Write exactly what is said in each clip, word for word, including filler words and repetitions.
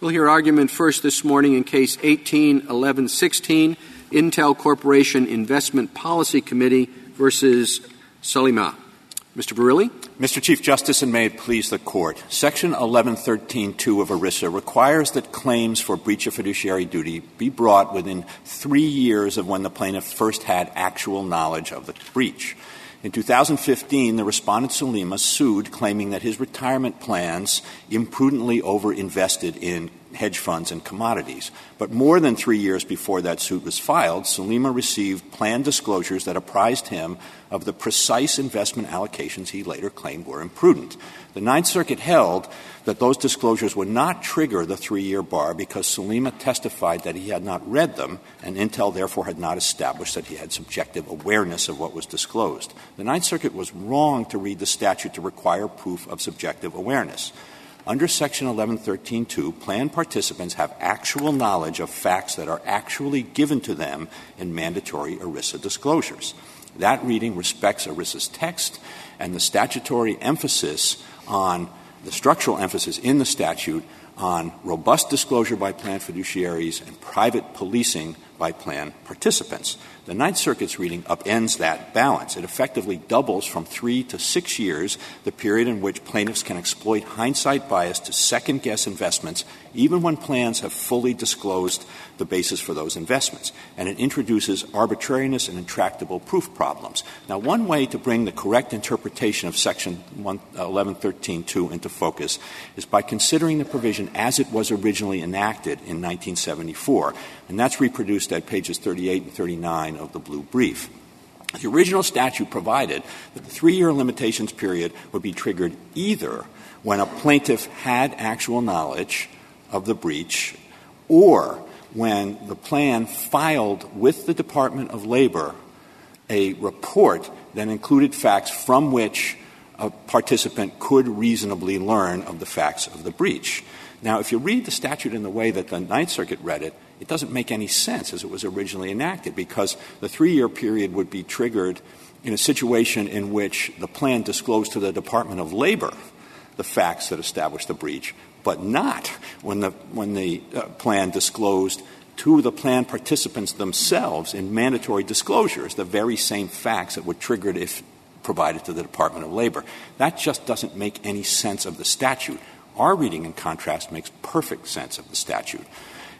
We'll hear argument first this morning in Case eighteen eleven sixteen, Intel Corporation Investment Policy Committee versus Sulyma. Mister Verrilli? Mister Chief Justice, and may it please the Court, Section eleven thirteen two of ERISA requires that claims for breach of fiduciary duty be brought within three years of when the plaintiff first had actual knowledge of the breach. In two thousand fifteen, the respondent Sulyma sued, claiming that his retirement plans imprudently overinvested in hedge funds and commodities. But more than three years before that suit was filed, Sulyma received plan disclosures that apprised him of the precise investment allocations he later claimed were imprudent. The Ninth Circuit held that those disclosures would not trigger the three-year bar because Sulyma testified that he had not read them, and Intel therefore had not established that he had subjective awareness of what was disclosed. The Ninth Circuit was wrong to read the statute to require proof of subjective awareness. Under Section eleven thirteen two, plan participants have actual knowledge of facts that are actually given to them in mandatory ERISA disclosures. That reading respects ERISA's text and the statutory emphasis on the structural emphasis in the statute on robust disclosure by plan fiduciaries and private policing by plan participants. The Ninth Circuit's reading upends that balance. It effectively doubles from three to six years the period in which plaintiffs can exploit hindsight bias to second-guess investments, even when plans have fully disclosed the basis for those investments. And it introduces arbitrariness and intractable proof problems. Now, one way to bring the correct interpretation of Section eleven thirteen two into focus is by considering the provision as it was originally enacted in nineteen seventy-four, and that's reproduced at pages thirty-eight and thirty-nine of the blue brief. The original statute provided that the three-year limitations period would be triggered either when a plaintiff had actual knowledge of the breach or when the plan filed with the Department of Labor a report that included facts from which a participant could reasonably learn of the facts of the breach. Now, if you read the statute in the way that the Ninth Circuit read it, it doesn't make any sense as it was originally enacted, because the three-year period would be triggered in a situation in which the plan disclosed to the Department of Labor the facts that established the breach, but not when the, when the uh, plan disclosed to the plan participants themselves in mandatory disclosures the very same facts that were triggered if provided to the Department of Labor. That just doesn't make any sense of the statute. Our reading, in contrast, makes perfect sense of the statute.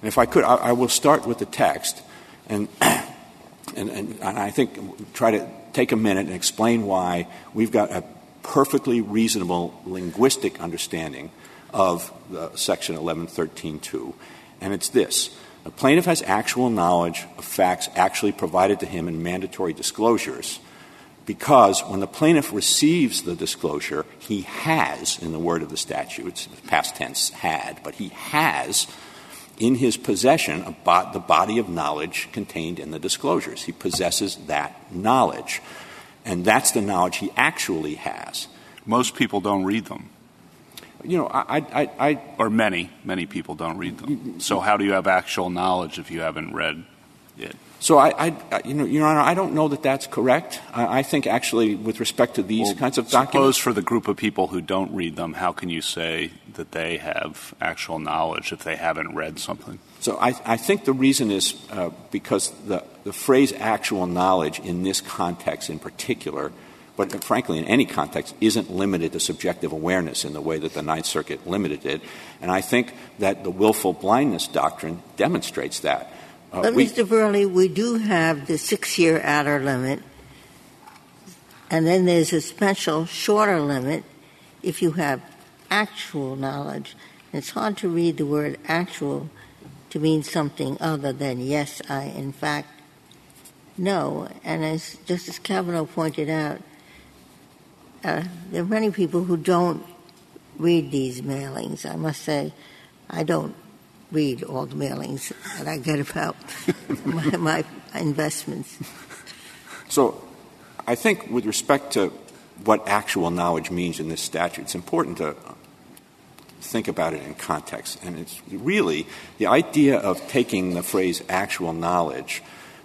And if I could, I, I will start with the text, and, and, and I think try to take a minute and explain why we've got a perfectly reasonable linguistic understanding of the Section eleven thirteen two, and it's this. A plaintiff has actual knowledge of facts actually provided to him in mandatory disclosures because when the plaintiff receives the disclosure, he has, in the word of the statute, it's past tense, had, but he has in his possession about the body of knowledge contained in the disclosures. He possesses that knowledge, and that's the knowledge he actually has. Most people don't read them. You know, I, I, I or many, many people don't read them. So how do you have actual knowledge if you haven't read it? So I, I you know, Your Honor, I don't know that that's correct. I, I think actually, with respect to these well, kinds of documents, suppose for the group of people who don't read them, how can you say that they have actual knowledge if they haven't read something? So I, I think the reason is uh, because the the phrase "actual knowledge" in this context, in particular, but frankly, in any context, isn't limited to subjective awareness in the way that the Ninth Circuit limited it. And I think that the willful blindness doctrine demonstrates that. Uh, but, we, Mister Verrilli, we do have the six-year outer limit, and then there's a special shorter limit if you have actual knowledge. It's hard to read the word actual to mean something other than, yes, I, in fact, know. And as Justice Kavanaugh pointed out, Uh, there are many people who don't read these mailings. I must say, I don't read all the mailings that I get about my, my investments. So I think with respect to what actual knowledge means in this statute, it's important to think about it in context. And it's really the idea of taking the phrase actual knowledge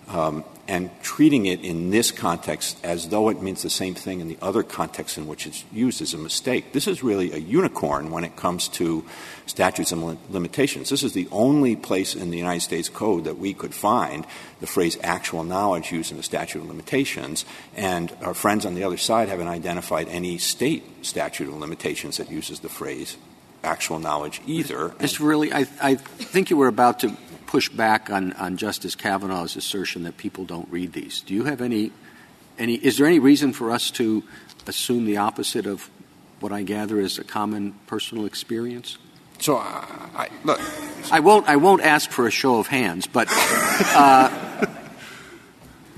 um, and treating it in this context as though it means the same thing in the other context in which it's used is a mistake. This is really a unicorn when it comes to statutes and limitations. This is the only place in the United States Code that we could find the phrase actual knowledge used in the statute of limitations, and our friends on the other side haven't identified any state statute of limitations that uses the phrase actual knowledge either. Mister Verrilli, I, I think you were about to push back on, on Justice Kavanaugh's assertion that people don't read these. Do you have any, any, is there any reason for us to assume the opposite of what I gather is a common personal experience? So, uh, I, look. I won't, I won't ask for a show of hands, but uh,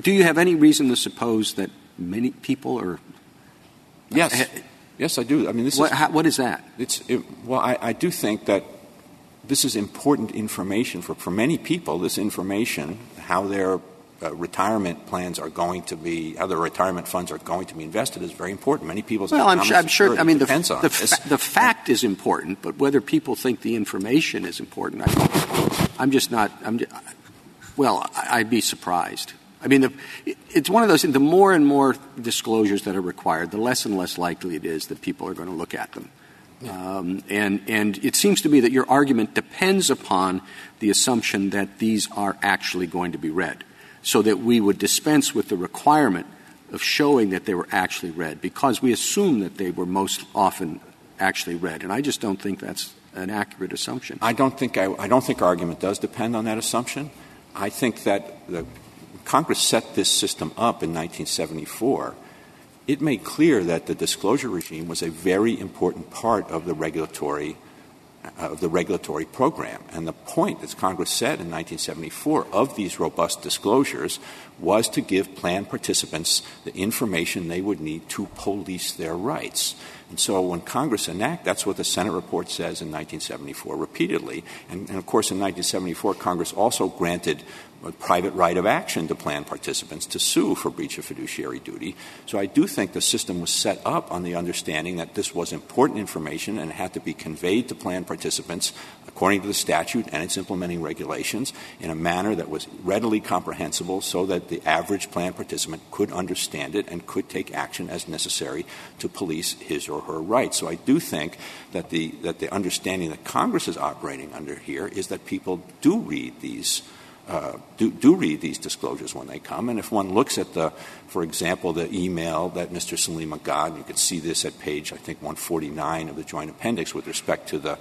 do you have any reason to suppose that many people are... Yes. Uh, yes, I do. I mean, this what, is... How, what is that? It's, it, well, I, I do think that this is important information for, for many people. This information, how their uh, retirement plans are going to be, how their retirement funds are going to be invested, is very important. Many people's well, I'm sure. I'm sure I mean, the, depends the, on the, fa- the fact is important, but whether people think the information is important, I, I'm just not. I'm just, well, I'd be surprised. I mean, the, it's one of those things. The more and more disclosures that are required, the less and less likely it is that people are going to look at them. Um, and, and it seems to me that your argument depends upon the assumption that these are actually going to be read, so that we would dispense with the requirement of showing that they were actually read, because we assume that they were most often actually read. And I just don't think that's an accurate assumption. I don't think I, I don't think our argument does depend on that assumption. I think that the Congress set this system up in nineteen seventy-four. It made clear that the disclosure regime was a very important part of the regulatory uh, of the regulatory program. And the point that Congress said in nineteen seventy-four of these robust disclosures was to give plan participants the information they would need to police their rights. And so when Congress enacted, that's what the Senate report says in nineteen seventy-four repeatedly. And, and of course, in nineteen seventy-four, Congress also granted a private right of action to plan participants to sue for breach of fiduciary duty. So I do think the system was set up on the understanding that this was important information and had to be conveyed to plan participants according to the statute and its implementing regulations in a manner that was readily comprehensible so that the average plan participant could understand it and could take action as necessary to police his or her rights. So I do think that the that the understanding that Congress is operating under here is that people do read these Uh, do, do read these disclosures when they come. And if one looks at the, for example, the email that Mister Sulyma got, and you can see this at page, I think, one forty-nine of the Joint Appendix with respect to the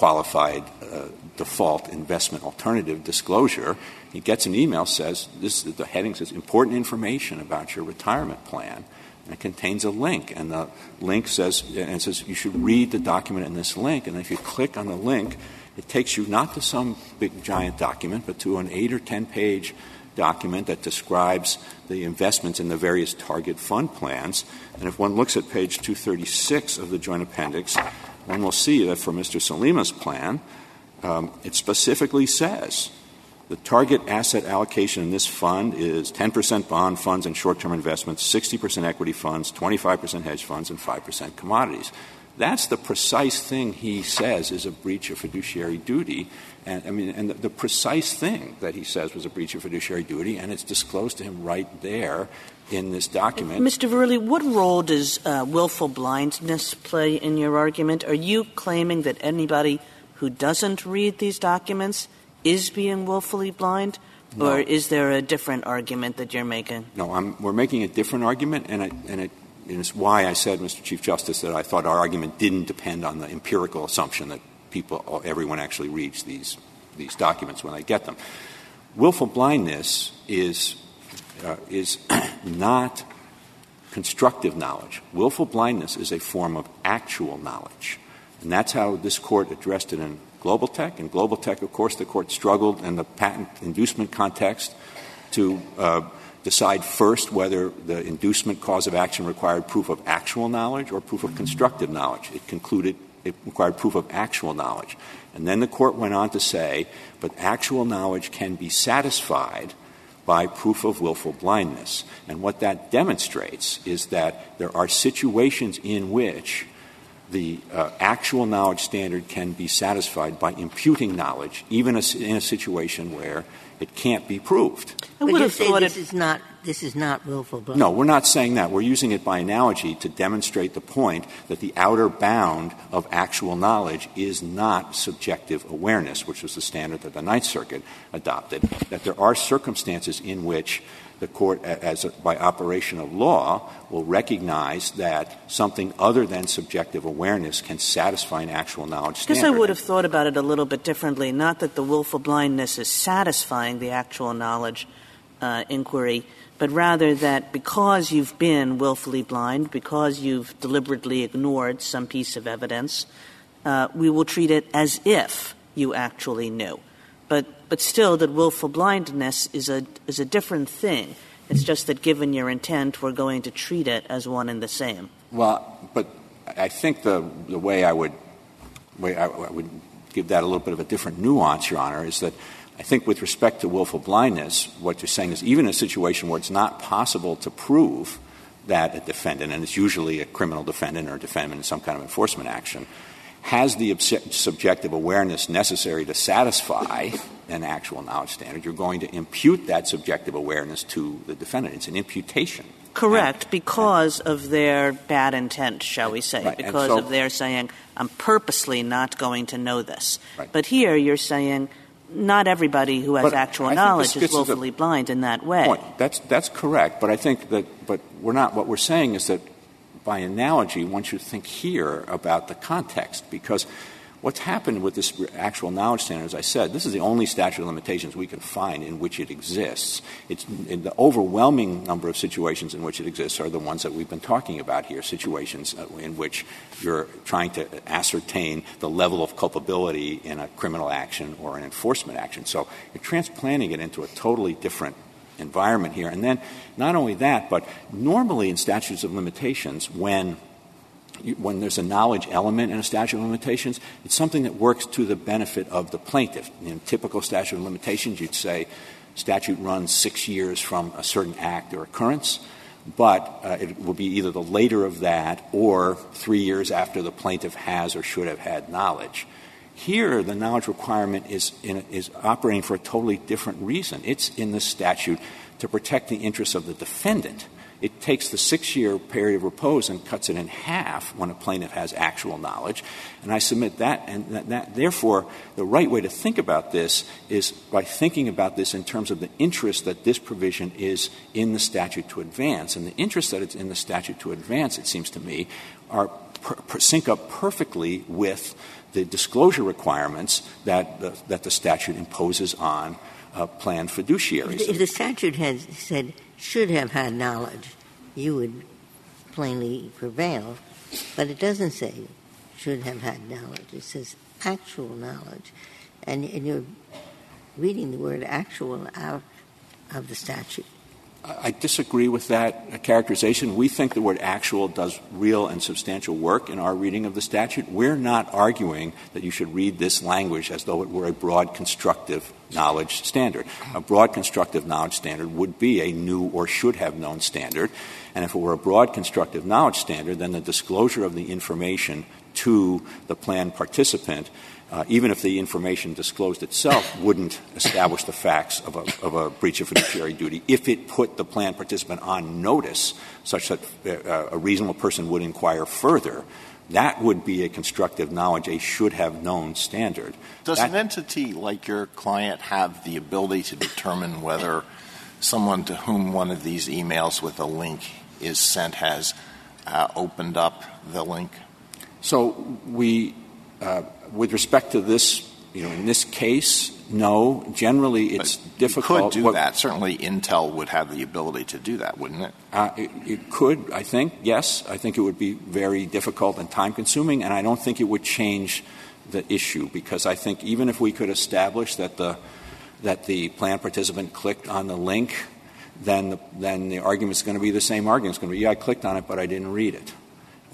qualified uh, default investment alternative disclosure, he gets an email says, this, the heading says, important information about your retirement plan. And it contains a link, and the link says, and it says you should read the document in this link. And if you click on the link, it takes you not to some big, giant document, but to an eight- or ten-page document that describes the investments in the various target fund plans. And if one looks at page two thirty-six of the Joint Appendix, one will see that for Mister Sulyma's plan, um, it specifically says the target asset allocation in this fund is ten percent bond funds and short-term investments, sixty percent equity funds, twenty-five percent hedge funds, and five percent commodities. That's the precise thing he says is a breach of fiduciary duty. And I mean, and the, the precise thing that he says was a breach of fiduciary duty, and it's disclosed to him right there in this document. Mister Verrilli, what role does uh, willful blindness play in your argument? Are you claiming that anybody who doesn't read these documents is being willfully blind? No. Or is there a different argument that you're making? No, I'm, we're making a different argument, and it, and it And it's why I said, Mister Chief Justice, that I thought our argument didn't depend on the empirical assumption that people, everyone actually reads these these documents when they get them. Willful blindness is uh, is not constructive knowledge. Willful blindness is a form of actual knowledge, and that's how this Court addressed it in Global Tech. In Global Tech, of course, the Court struggled in the patent inducement context to uh, decide first whether the inducement cause of action required proof of actual knowledge or proof of constructive knowledge. It concluded it required proof of actual knowledge. And then the Court went on to say, but actual knowledge can be satisfied by proof of willful blindness. And what that demonstrates is that there are situations in which the uh, actual knowledge standard can be satisfied by imputing knowledge, even in a situation where it can't be proved. I would have thought this is not this is not willful blindness. No, we're not saying that. We're using it by analogy to demonstrate the point that the outer bound of actual knowledge is not subjective awareness, which was the standard that the Ninth Circuit adopted, that there are circumstances in which the court, as a, by operation of law, will recognize that something other than subjective awareness can satisfy an actual knowledge standard. Because I would have thought about it a little bit differently, not that the willful blindness is satisfying the actual knowledge uh, inquiry, but rather that because you've been willfully blind, because you've deliberately ignored some piece of evidence, uh, we will treat it as if you actually knew. But but still, that willful blindness is a is a different thing. It's just that given your intent, we're going to treat it as one and the same. Well, but I think the the way I would way I, I would give that a little bit of a different nuance, Your Honor, is that I think with respect to willful blindness, what you're saying is even in a situation where it's not possible to prove that a defendant, and it's usually a criminal defendant or a defendant in some kind of enforcement action, has the obs- subjective awareness necessary to satisfy an actual knowledge standard, you're going to impute that subjective awareness to the defendant. It's an imputation. Correct, and, because and, of their bad intent, shall we say, right, because so, of their saying, I'm purposely not going to know this. Right. But here you're saying not everybody who has actual knowledge is willfully blind in that way. Point. That's, that's correct, but I think that but we're not – what we're saying is that by analogy, one should think here about the context, because what's happened with this actual knowledge standard, as I said, this is the only statute of limitations we can find in which it exists. It's in the overwhelming number of situations in which it exists are the ones that we've been talking about here, situations in which you're trying to ascertain the level of culpability in a criminal action or an enforcement action. So you're transplanting it into a totally different environment here. And then not only that, but normally in statutes of limitations, when you, when there's a knowledge element in a statute of limitations, it's something that works to the benefit of the plaintiff. In typical statute of limitations, you'd say statute runs six years from a certain act or occurrence, but uh, it will be either the later of that or three years after the plaintiff has or should have had knowledge. Here, the knowledge requirement is in, is operating for a totally different reason. It's in the statute to protect the interests of the defendant. It takes the six-year period of repose and cuts it in half when a plaintiff has actual knowledge. And I submit that, and that, that therefore, the right way to think about this is by thinking about this in terms of the interest that this provision is in the statute to advance. And the interest that it's in the statute to advance, it seems to me, are per, per, sync up perfectly with the disclosure requirements that the, that the statute imposes on uh, planned fiduciaries. If the statute had said should have had knowledge, you would plainly prevail, but it doesn't say should have had knowledge. It says actual knowledge. And, and you're reading the word actual out of the statute. I disagree with that characterization. We think the word actual does real and substantial work in our reading of the statute. We're not arguing that you should read this language as though it were a broad constructive knowledge standard. A broad constructive knowledge standard would be a new or should have known standard. And if it were a broad constructive knowledge standard, then the disclosure of the information to the plan participant, Uh, even if the information disclosed itself wouldn't establish the facts of a, of a breach of fiduciary duty, if it put the plan participant on notice such that uh, a reasonable person would inquire further, that would be a constructive knowledge, a should-have-known standard. Does that, an entity like your client have the ability to determine whether someone to whom one of these emails with a link is sent has uh, opened up the link? So we uh, – With respect to this, you know, in this case, no. Generally, it's but difficult. You could do what, that. Certainly, Intel would have the ability to do that, wouldn't it? Uh, it? It could, I think, yes. I think it would be very difficult and time-consuming, and I don't think it would change the issue, because I think even if we could establish that the that the plan participant clicked on the link, then the, then the argument is going to be the same argument. It's going to be, yeah, I clicked on it, but I didn't read it,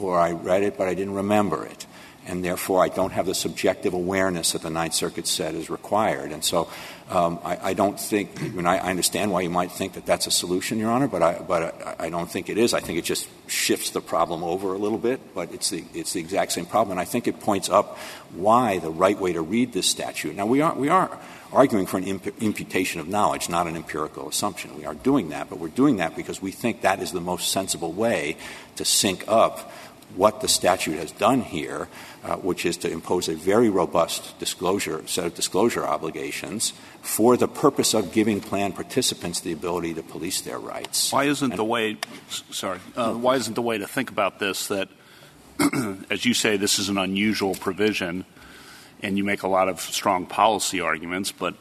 or I read it, but I didn't remember it. and therefore I don't have the subjective awareness that the Ninth Circuit said is required. And so um, I, I don't think I, mean, I, I understand why you might think that that's a solution, Your Honor, but I but I, I don't think it is. I think it just shifts the problem over a little bit, but it's the it's the exact same problem. And I think it points up why the right way to read this statute. Now, we are we are arguing for an imp- imputation of knowledge, not an empirical assumption. We are doing that, but we're doing that because we think that is the most sensible way to sync up what the statute has done here, uh, which is to impose a very robust disclosure, set of disclosure obligations for the purpose of giving plan participants the ability to police their rights. Why isn't and, the way – sorry. Uh, why isn't the way to think about this that, as you say, this is an unusual provision and you make a lot of strong policy arguments, but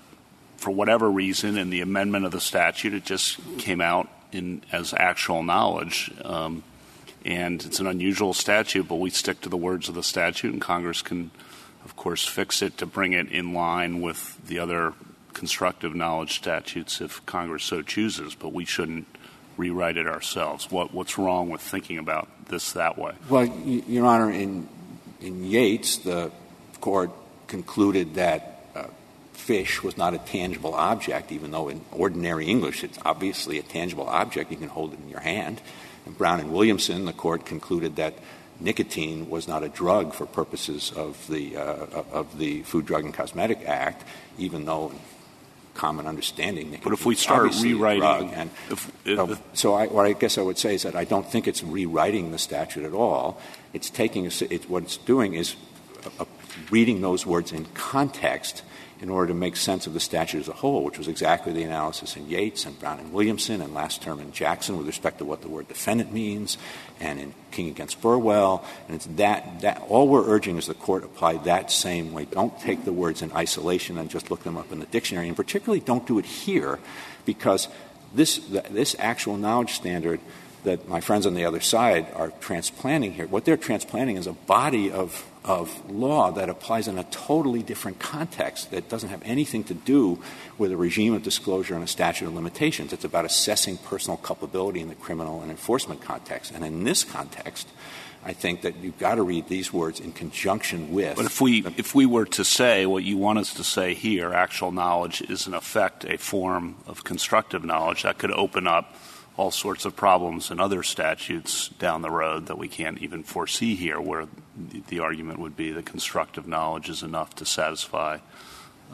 for whatever reason in the amendment of the statute, it just came out in as actual knowledge um, – and it's an unusual statute, but we stick to the words of the statute, and Congress can, of course, fix it to bring it in line with the other constructive knowledge statutes if Congress so chooses, but we shouldn't rewrite it ourselves. What, what's wrong with thinking about this that way? Well, Your Honor, in, in Yates, the court concluded that fish was not a tangible object, even though in ordinary English it's obviously a tangible object. You can hold it in your hand. In Brown and Williamson, the court concluded that nicotine was not a drug for purposes of the uh, of the Food, Drug, and Cosmetic Act, even though in common understanding nicotine. But if we start rewriting, a drug. And if, if, so, so I, what I guess I would say is that I don't think it's rewriting the statute at all. It's taking it, what it's doing is a, a reading those words in context in order to make sense of the statute as a whole, which was exactly the analysis in Yates and Brown and Williamson and last term in Jackson with respect to what the word defendant means and in King against Burwell. And it's that, that all we're urging is the court apply that same way. Don't take the words in isolation and just look them up in the dictionary, and particularly don't do it here because this this actual knowledge standard that my friends on the other side are transplanting here, what they're transplanting is a body of of law that applies in a totally different context that doesn't have anything to do with a regime of disclosure and a statute of limitations. It's about assessing personal culpability in the criminal and enforcement context. And in this context, I think that you've got to read these words in conjunction with. But if we, if we were to say what you want us to say here, actual knowledge is in effect a form of constructive knowledge, that could open up all sorts of problems in other statutes down the road that we can't even foresee here, where the argument would be that constructive knowledge is enough to satisfy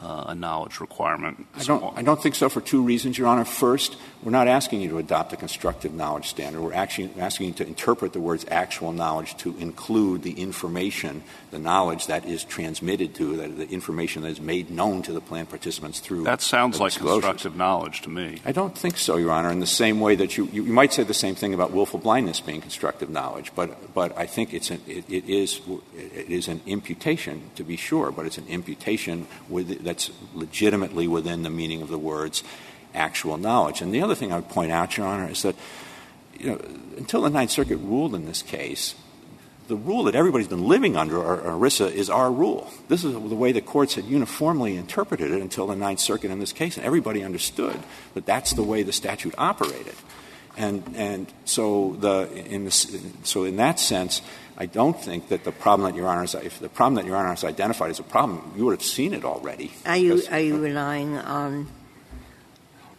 uh, a knowledge requirement. I don't, I don't think so for two reasons, Your Honor. First, we're not asking you to adopt a constructive knowledge standard. We're actually asking you to interpret the words actual knowledge to include the information, the knowledge that is transmitted to, that the information that is made known to the plan participants through That sounds like constructive knowledge to me. I don't think so, Your Honor, in the same way that you, you, you might say the same thing about willful blindness being constructive knowledge, but, but I think it's an, it, it, is, it is an imputation, to be sure, but it's an imputation with, that's legitimately within the meaning of the words actual knowledge. And the other thing I would point out, Your Honor, is that, you know, until the Ninth Circuit ruled in this case, the rule that everybody's been living under, or ERISA, is our rule. This is the way the courts had uniformly interpreted it until the Ninth Circuit in this case, and everybody understood that that's the way the statute operated. And and so the in the, so in that sense, I don't think that the problem that Your Honor has, if the problem that Your Honor has identified is a problem, you would have seen it already. Are you because, are you uh, relying on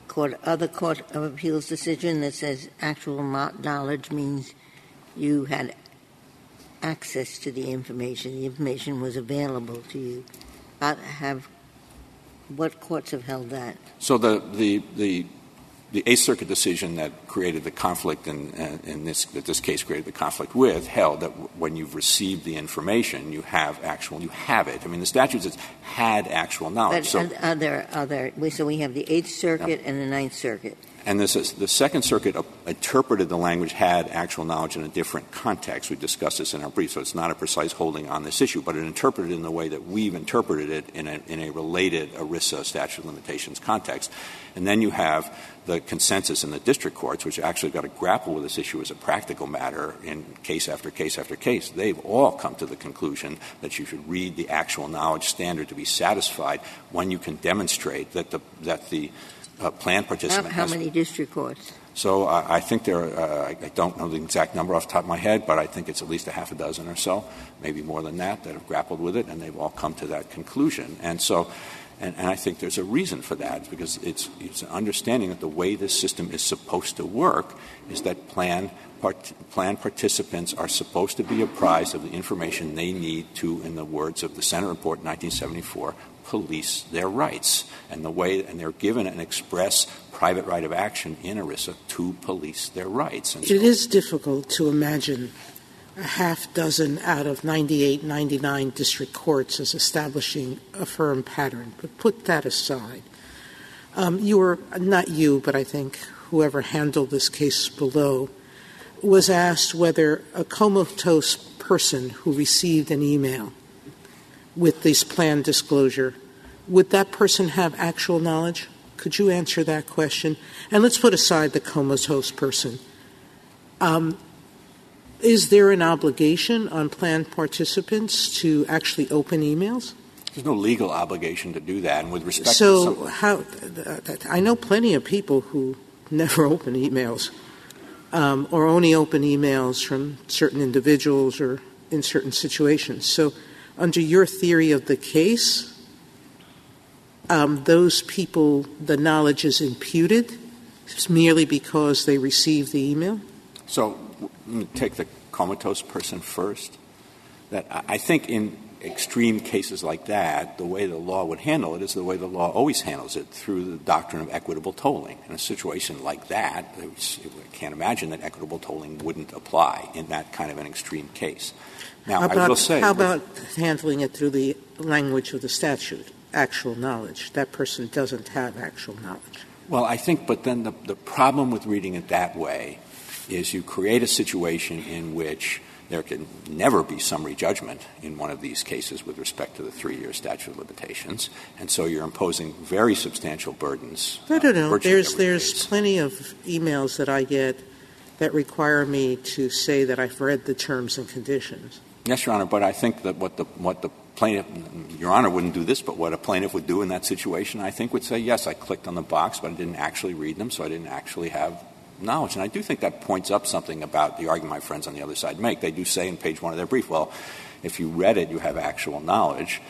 Court, other Court of Appeals decision that says actual knowledge means you had access to the information, the information was available to you? Not have what courts have held that? So the the the, the Eighth Circuit decision that created the conflict in, in this that this case created the conflict with held that when you've received the information, you have actual you have it. I mean, the statute says had actual knowledge. But so are there, are there, so we have the Eighth Circuit yeah. and the Ninth Circuit. And this is, the Second Circuit interpreted the language had actual knowledge in a different context. We discussed this in our brief, so it's not a precise holding on this issue, but it interpreted it in the way that we've interpreted it in a, in a related ERISA statute of limitations context. And then you have the consensus in the district courts, which actually got to grapple with this issue as a practical matter in case after case after case. They've all come to the conclusion that you should read the actual knowledge standard to be satisfied when you can demonstrate that the that the Uh, plan participant. How, how many district courts? So uh, I think there are, uh, I don't know the exact number off the top of my head, but I think it's at least a half a dozen or so, maybe more than that, that have grappled with it, and they've all come to that conclusion. And so, and, and I think there's a reason for that, because it's, it's an understanding that the way this system is supposed to work is that plan, part, plan participants are supposed to be apprised of the information they need to, in the words of the Senate report in nineteen seventy-four, police their rights, and the way and they're given an express private right of action in ERISA to police their rights. And so it is difficult to imagine a half dozen out of ninety-eight, ninety-nine district courts as establishing a firm pattern. But put that aside. Um, you were, not you, but I think whoever handled this case below, was asked whether a comatose person who received an email with this plan disclosure, would that person have actual knowledge? Could you answer that question? And let's put aside the comatose person. Um, is there an obligation on plan participants to actually open emails? There's no legal obligation to do that. And with respect so to how – I know plenty of people who never open emails um, or only open emails from certain individuals or in certain situations. So – under your theory of the case, um, those people, the knowledge is imputed merely because they received the email? So take the comatose person first. That I think in extreme cases like that, the way the law would handle it is the way the law always handles it, through the doctrine of equitable tolling. In a situation like that, I can't imagine that equitable tolling wouldn't apply in that kind of an extreme case. Now, how about, I will say, how about handling it through the language of the statute, actual knowledge? That person doesn't have actual knowledge. Well, I think, but then the, the problem with reading it that way is you create a situation in which there can never be summary judgment in one of these cases with respect to the three-year statute of limitations, and so you're imposing very substantial burdens. No, no, no. There's, there's case. plenty of emails that I get that require me to say that I've read the terms and conditions. Yes, Your Honor, but I think that what the what the plaintiff – Your Honor wouldn't do this, but what a plaintiff would do in that situation, I think, would say, yes, I clicked on the box, but I didn't actually read them, so I didn't actually have knowledge. And I do think that points up something about the argument my friends on the other side make. They do say in page one of their brief, well, if you read it, you have actual knowledge,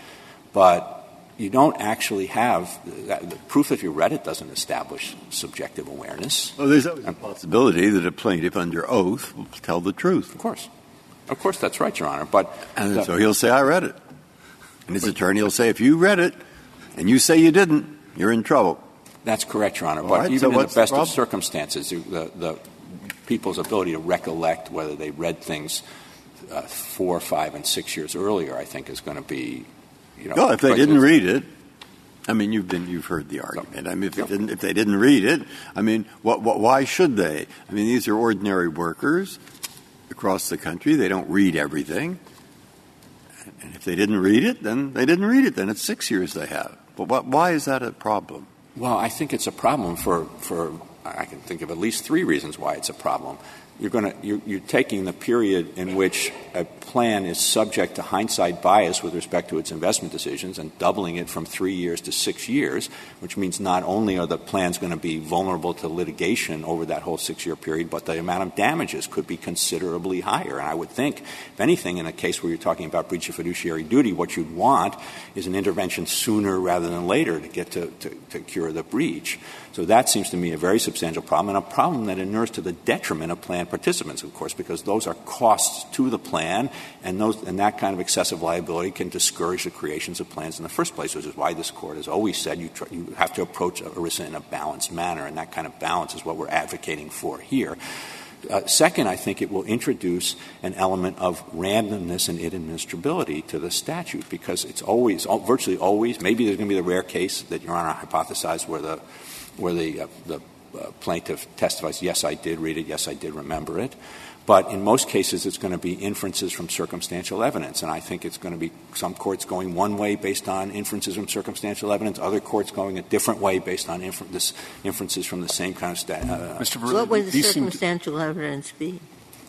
but you don't actually have – the proof that you read it doesn't establish subjective awareness. Well, there's always a possibility that a plaintiff under oath will tell the truth. Of course. Of course, that's right, Your Honor. But and the, so he'll say, I read it. And his attorney will say, if you read it and you say you didn't, you're in trouble. That's correct, Your Honor. All but right, even so in the best the of circumstances, the, the people's ability to recollect whether they read things uh, four, five, and six years earlier, I think, is going to be, you know. Well, if they didn't read it, I mean, you've been you've heard the argument. I mean, if they didn't, if they didn't read it, I mean, what, what, why should they? I mean, these are ordinary workers across the country. They don't read everything. And if they didn't read it, then they didn't read it. Then it's six years they have. But what, why is that a problem? Well, I think it's a problem for, for I can think of at least three reasons why it's a problem. You're going to you're, you're taking the period in which a plan is subject to hindsight bias with respect to its investment decisions and doubling it from three years to six years, which means not only are the plans going to be vulnerable to litigation over that whole six-year period, but the amount of damages could be considerably higher. And I would think, if anything, in a case where you're talking about breach of fiduciary duty, what you'd want is an intervention sooner rather than later to get to, to, to cure the breach. So that seems to me a very substantial problem, and a problem that inures to the detriment of plan participants, of course, because those are costs to the plan, and those and that kind of excessive liability can discourage the creations of plans in the first place, which is why this Court has always said you, tr- you have to approach ERISA in a balanced manner, and that kind of balance is what we're advocating for here. Uh, second, I think it will introduce an element of randomness and inadministrability to the statute, because it's always, all, virtually always, maybe there's going to be the rare case that Your Honor hypothesized where the where the, uh, the uh, plaintiff testifies, yes, I did read it, yes, I did remember it. But in most cases, it's going to be inferences from circumstantial evidence. And I think it's going to be some courts going one way based on inferences from circumstantial evidence, other courts going a different way based on infer- this inferences from the same kind of sta- uh, Mister Verrilli, what would the circumstantial to- evidence be?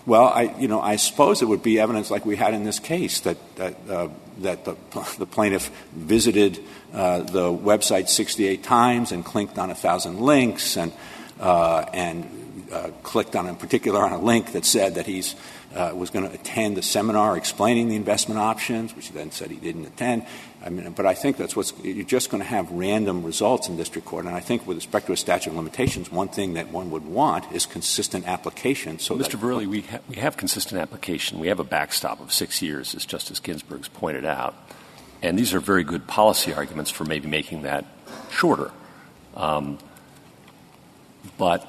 Well, I, you know, I suppose it would be evidence like we had in this case that that, uh, that the, the plaintiff visited uh, the website sixty-eight times and clicked on a thousand links, and uh, and uh, clicked on, in particular, on a link that said that he's uh, was going to attend a seminar explaining the investment options, which he then said he didn't attend. I mean, but I think that's what's – you're just going to have random results in district court. And I think with respect to a statute of limitations, one thing that one would want is consistent application. So, Mister Verrilli, we, ha- we have consistent application. We have a backstop of six years, as Justice Ginsburg's pointed out. And these are very good policy arguments for maybe making that shorter. Um, but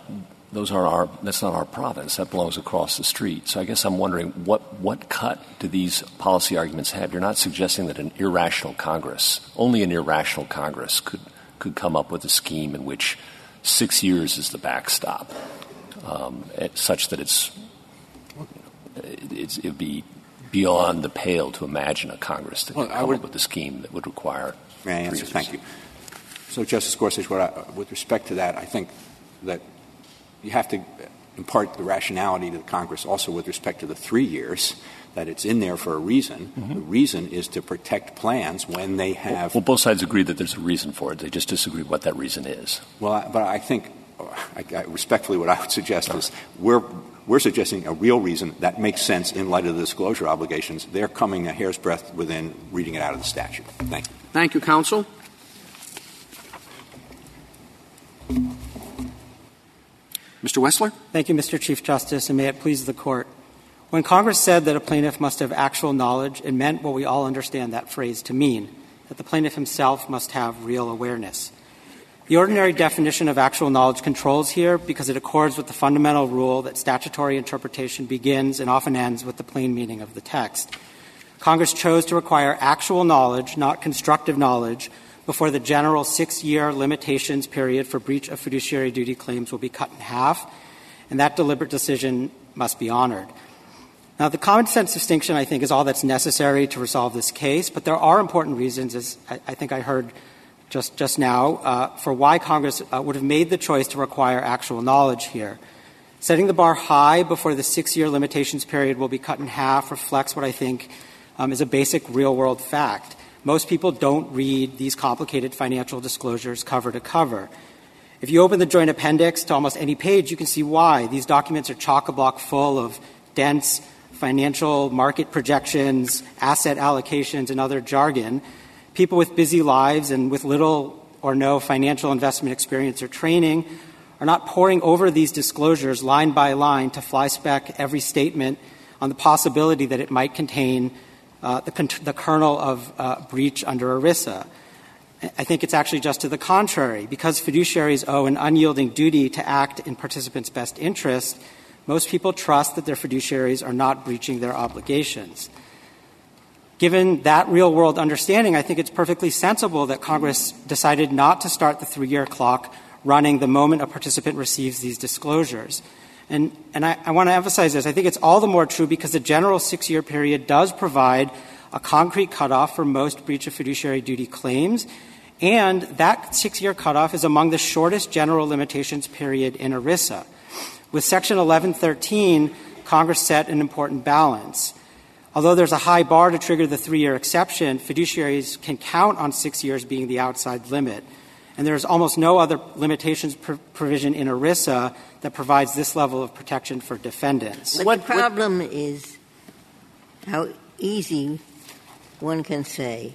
those are our – that's not our province. That belongs across the street. So I guess I'm wondering what, what cut do these policy arguments have? You're not suggesting that an irrational Congress, only an irrational Congress could, could come up with a scheme in which six years is the backstop, um, it, such that it's, it, it's – it would be – beyond the pale to imagine a Congress that well, could come I would, up with a scheme that would require May I answer? Thank you. So, Justice Gorsuch, what I, with respect to that, I think that you have to impart the rationality to the Congress also with respect to the three years, that it's in there for a reason. Mm-hmm. The reason is to protect plans when they have — Well, well, both sides agree that there's a reason for it. They just disagree what that reason is. Well, I, but I think I, I respectfully what I would suggest Sorry. is we're — We're suggesting a real reason that makes sense in light of the disclosure obligations. They're coming a hair's breadth within reading it out of the statute. Thank you. Thank you, counsel. Mister Wessler? Thank you, Mister Chief Justice, and may it please the Court. When Congress said that a plaintiff must have actual knowledge, it meant what we all understand that phrase to mean, that the plaintiff himself must have real awareness. The ordinary definition of actual knowledge controls here because it accords with the fundamental rule that statutory interpretation begins and often ends with the plain meaning of the text. Congress chose to require actual knowledge, not constructive knowledge, before the general six-year limitations period for breach of fiduciary duty claims will be cut in half, and that deliberate decision must be honored. Now, the common sense distinction, I think, is all that's necessary to resolve this case, but there are important reasons, as I, I think I heard Just, just now, uh, for why Congress uh, would have made the choice to require actual knowledge here. Setting the bar high before the six-year limitations period will be cut in half reflects what I think um, is a basic real-world fact. Most people don't read these complicated financial disclosures cover to cover. If you open the joint appendix to almost any page, you can see why. These documents are chock-a-block full of dense financial market projections, asset allocations, and other jargon. People with busy lives and with little or no financial investment experience or training are not poring over these disclosures line by line to flyspeck every statement on the possibility that it might contain uh, the, con- the kernel of uh, breach under ERISA. I think it's actually just to the contrary. Because fiduciaries owe an unyielding duty to act in participants' best interest, most people trust that their fiduciaries are not breaching their obligations. Given that real-world understanding, I think it's perfectly sensible that Congress decided not to start the three-year clock running the moment a participant receives these disclosures. And, and I, I want to emphasize this. I think it's all the more true because the general six-year period does provide a concrete cutoff for most breach of fiduciary duty claims, and that six-year cutoff is among the shortest general limitations period in ERISA. With Section eleven thirteen, Congress set an important balance. Although there's a high bar to trigger the three-year exception, fiduciaries can count on six years being the outside limit. And there's almost no other limitations pr- provision in ERISA that provides this level of protection for defendants. But what, the problem what, is how easy one can say,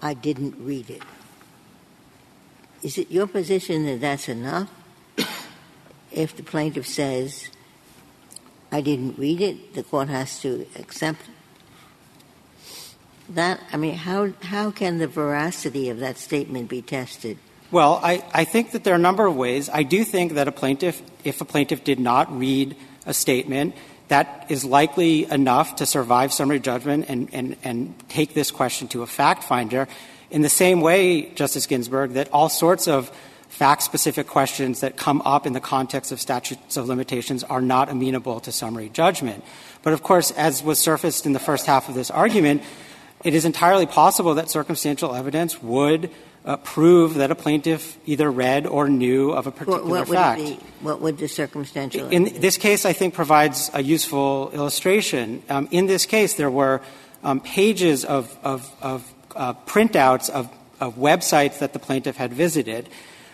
I didn't read it. Is it your position that that's enough? If the plaintiff says, I didn't read it, the court has to accept that? I mean, how how can the veracity of that statement be tested? Well, I, I think that there are a number of ways. I do think that a plaintiff, if a plaintiff did not read a statement, that is likely enough to survive summary judgment and, and, and take this question to a fact finder. In the same way, Justice Ginsburg, that all sorts of fact-specific questions that come up in the context of statutes of limitations are not amenable to summary judgment. But, of course, as was surfaced in the first half of this argument, it is entirely possible that circumstantial evidence would uh, prove that a plaintiff either read or knew of a particular what, what fact. Would it be, what would the circumstantial evidence be? In this case, I think, provides a useful illustration. Um, in this case, there were um, pages of, of, of uh, printouts of, of websites that the plaintiff had visited.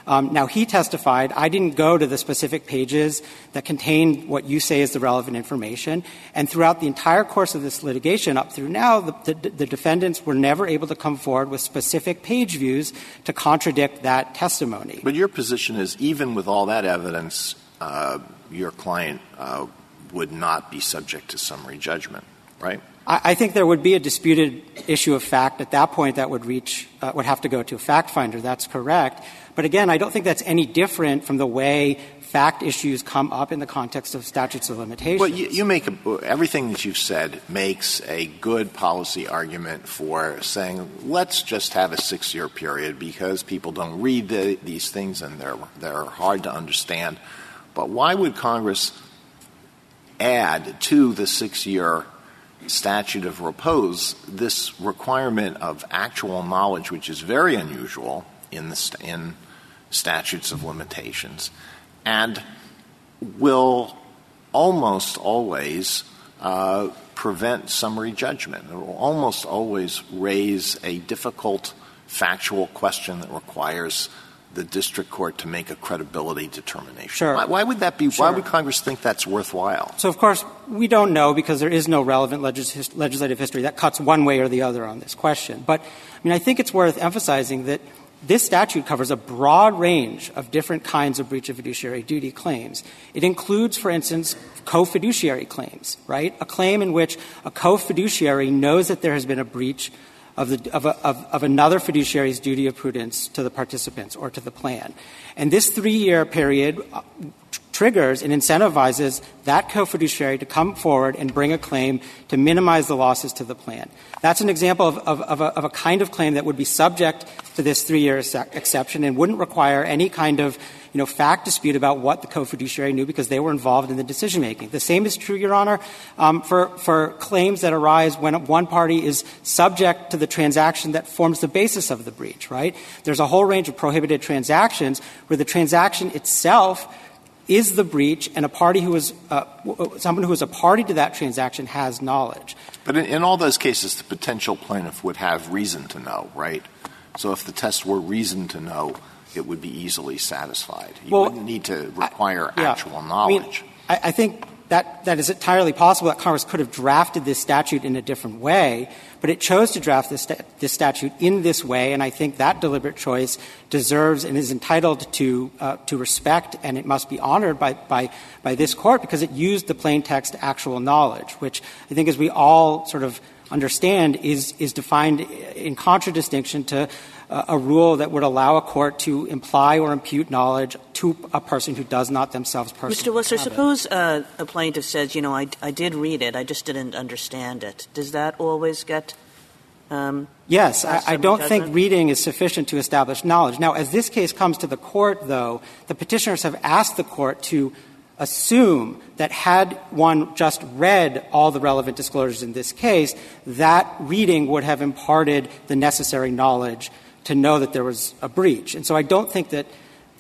Um, now, he testified, I didn't go to the specific pages that contained what you say is the relevant information. And throughout the entire course of this litigation up through now, the, the, the defendants were never able to come forward with specific page views to contradict that testimony. But your position is even with all that evidence, uh, your client uh, would not be subject to summary judgment, right? I think there would be a disputed issue of fact at that point that would reach uh, would have to go to a fact finder. That's correct. But again, I don't think that's any different from the way fact issues come up in the context of statutes of limitations. Well, you, you make a, everything that you've said makes a good policy argument for saying let's just have a six-year period because people don't read the, these things and they're they're hard to understand. But why would Congress add to the six-year statute of repose this requirement of actual knowledge, which is very unusual in the st- in statutes of limitations, and will almost always uh, prevent summary judgment? It will almost always raise a difficult factual question that requires the district court to make a credibility determination. Sure. Why, why would that be? Sure. Why would Congress think that's worthwhile? So, of course, we don't know because there is no relevant legis- legislative history that cuts one way or the other on this question. But, I mean, I think it's worth emphasizing that this statute covers a broad range of different kinds of breach of fiduciary duty claims. It includes, for instance, co-fiduciary claims, right? A claim in which a co-fiduciary knows that there has been a breach Of, the, of, a, of, of another fiduciary's duty of prudence to the participants or to the plan. And this three-year period tr- triggers and incentivizes that co-fiduciary to come forward and bring a claim to minimize the losses to the plan. That's an example of, of, of, a, of a kind of claim that would be subject to this three-year sec- exception and wouldn't require any kind of you know, fact dispute about what the co-fiduciary knew because they were involved in the decision-making. The same is true, Your Honor, um, for, for claims that arise when one party is subject to the transaction that forms the basis of the breach, right? There's a whole range of prohibited transactions where the transaction itself is the breach and a party who is uh, – someone who is a party to that transaction has knowledge. But in, in all those cases, the potential plaintiff would have reason to know, right? So if the test were reason to know, it would be easily satisfied. You well, wouldn't need to require I, yeah. actual knowledge. I, mean, I, I think that, that is entirely possible that Congress could have drafted this statute in a different way, but it chose to draft this, this statute in this way, and I think that deliberate choice deserves and is entitled to uh, to respect, and it must be honored by, by, by this Court because it used the plain text actual knowledge, which I think as we all sort of understand is is defined in contradistinction to uh, a rule that would allow a court to imply or impute knowledge to a person who does not themselves personally. Mister Wesser, suppose uh, a plaintiff says, you know, I, I did read it, I just didn't understand it. Does that always get um Yes, I, I don't judgment? think reading is sufficient to establish knowledge. Now, as this case comes to the court, though, the petitioners have asked the court to assume that had one just read all the relevant disclosures in this case, that reading would have imparted the necessary knowledge to know that there was a breach. And so I don't think that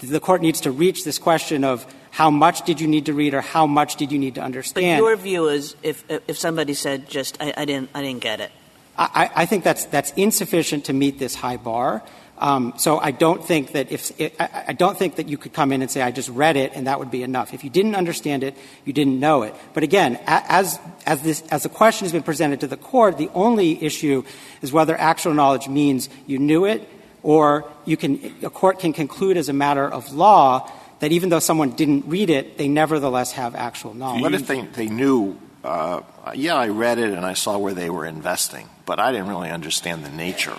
the Court needs to reach this question of how much did you need to read or how much did you need to understand. But your view is if if somebody said just, I, I didn't I didn't get it. I, I think that's that's insufficient to meet this high bar. Um, so I don't think that if it, I, I don't think that you could come in and say I just read it and that would be enough. If you didn't understand it, you didn't know it. But again, as as this as the question has been presented to the court, the only issue is whether actual knowledge means you knew it, or you can a court can conclude as a matter of law that even though someone didn't read it, they nevertheless have actual knowledge. What if they they knew? Uh, yeah, I read it and I saw where they were investing, but I didn't really understand the nature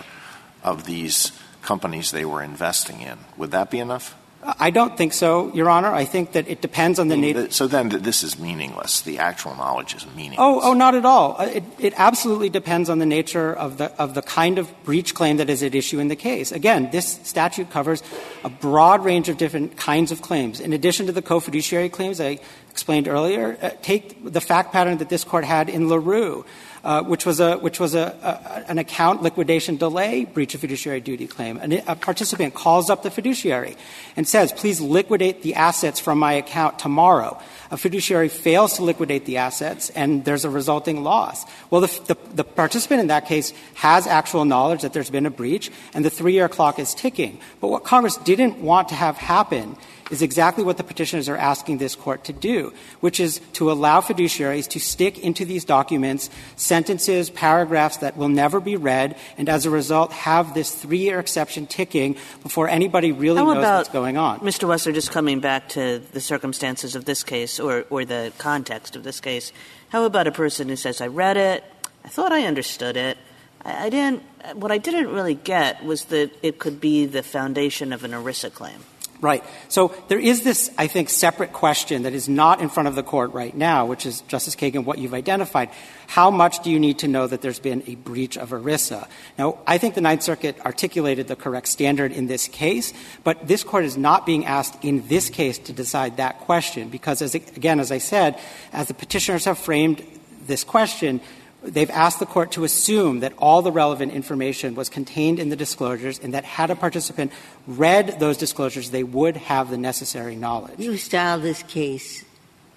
of these companies they were investing in. Would that be enough? I don't think so, Your Honor. I think that it depends on the nature. So then this is meaningless. The actual knowledge is meaningless. Oh, oh, not at all. It, it absolutely depends on the nature of the of the kind of breach claim that is at issue in the case. Again, this statute covers a broad range of different kinds of claims. In addition to the co-fiduciary claims I explained earlier, uh, take the fact pattern that this Court had in LaRue, Uh, which was a which was a, a an account liquidation delay breach of fiduciary duty claim. And a participant calls up the fiduciary and says, "Please liquidate the assets from my account tomorrow." A fiduciary fails to liquidate the assets, and there's a resulting loss. Well, the, the, the participant in that case has actual knowledge that there's been a breach, and the three-year clock is ticking. But what Congress did didn't want to have happen is exactly what the petitioners are asking this Court to do, which is to allow fiduciaries to stick into these documents sentences, paragraphs that will never be read, and as a result have this three-year exception ticking before anybody really knows what's going on. Mister Wessler, just coming back to the circumstances of this case or, or the context of this case, how about a person who says, I read it, I thought I understood it, I, I didn't – what I didn't really get was that it could be the foundation of an ERISA claim. Right. So there is this, I think, separate question that is not in front of the Court right now, which is, Justice Kagan, what you've identified. How much do you need to know that there's been a breach of ERISA? Now, I think the Ninth Circuit articulated the correct standard in this case, but this Court is not being asked in this case to decide that question because, as it, again, as I said, as the petitioners have framed this question, they've asked the Court to assume that all the relevant information was contained in the disclosures and that had a participant read those disclosures, they would have the necessary knowledge. You style this case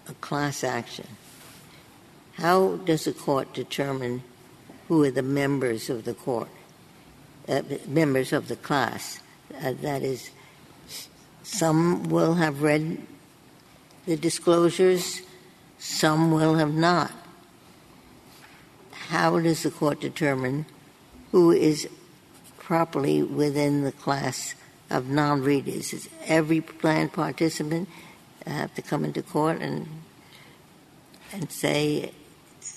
a class action. How does the Court determine who are the members of the Court, uh, members of the class? Uh, that is, some will have read the disclosures, some will have not. How does the Court determine who is properly within the class of non-readers? Does every planned participant have to come into court and and say,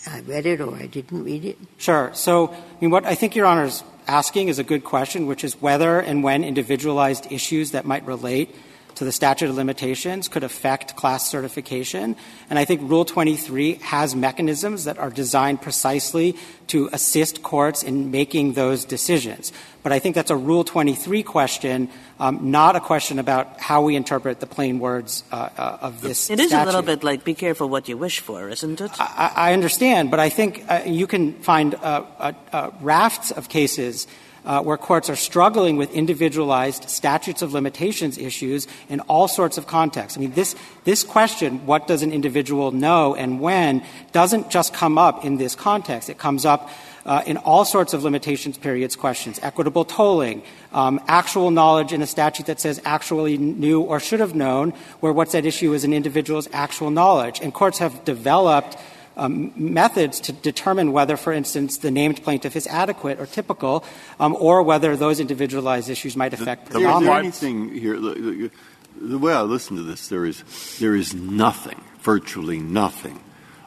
I read it or I didn't read it? Sure. So, I mean, what I think Your Honor is asking is a good question, which is whether and when individualized issues that might relate to the statute of limitations could affect class certification. And I think Rule twenty-three has mechanisms that are designed precisely to assist courts in making those decisions. But I think that's a Rule twenty-three question, um, not a question about how we interpret the plain words uh, uh, of this It is statute. A little bit like, be careful what you wish for, isn't it? I, I understand, but I think uh, you can find uh, uh, uh, rafts of cases Uh, where courts are struggling with individualized statutes of limitations issues in all sorts of contexts. I mean, this this question, what does an individual know and when, doesn't just come up in this context. It comes up uh, in all sorts of limitations periods questions, equitable tolling, um, actual knowledge in a statute that says actually knew or should have known, where what's at issue is an individual's actual knowledge. And courts have developed Um, methods to determine whether, for instance, the named plaintiff is adequate or typical, um, or whether those individualized issues might affect the, the predominance. There's anything here. The, the way I listen to this, there is there is nothing, virtually nothing,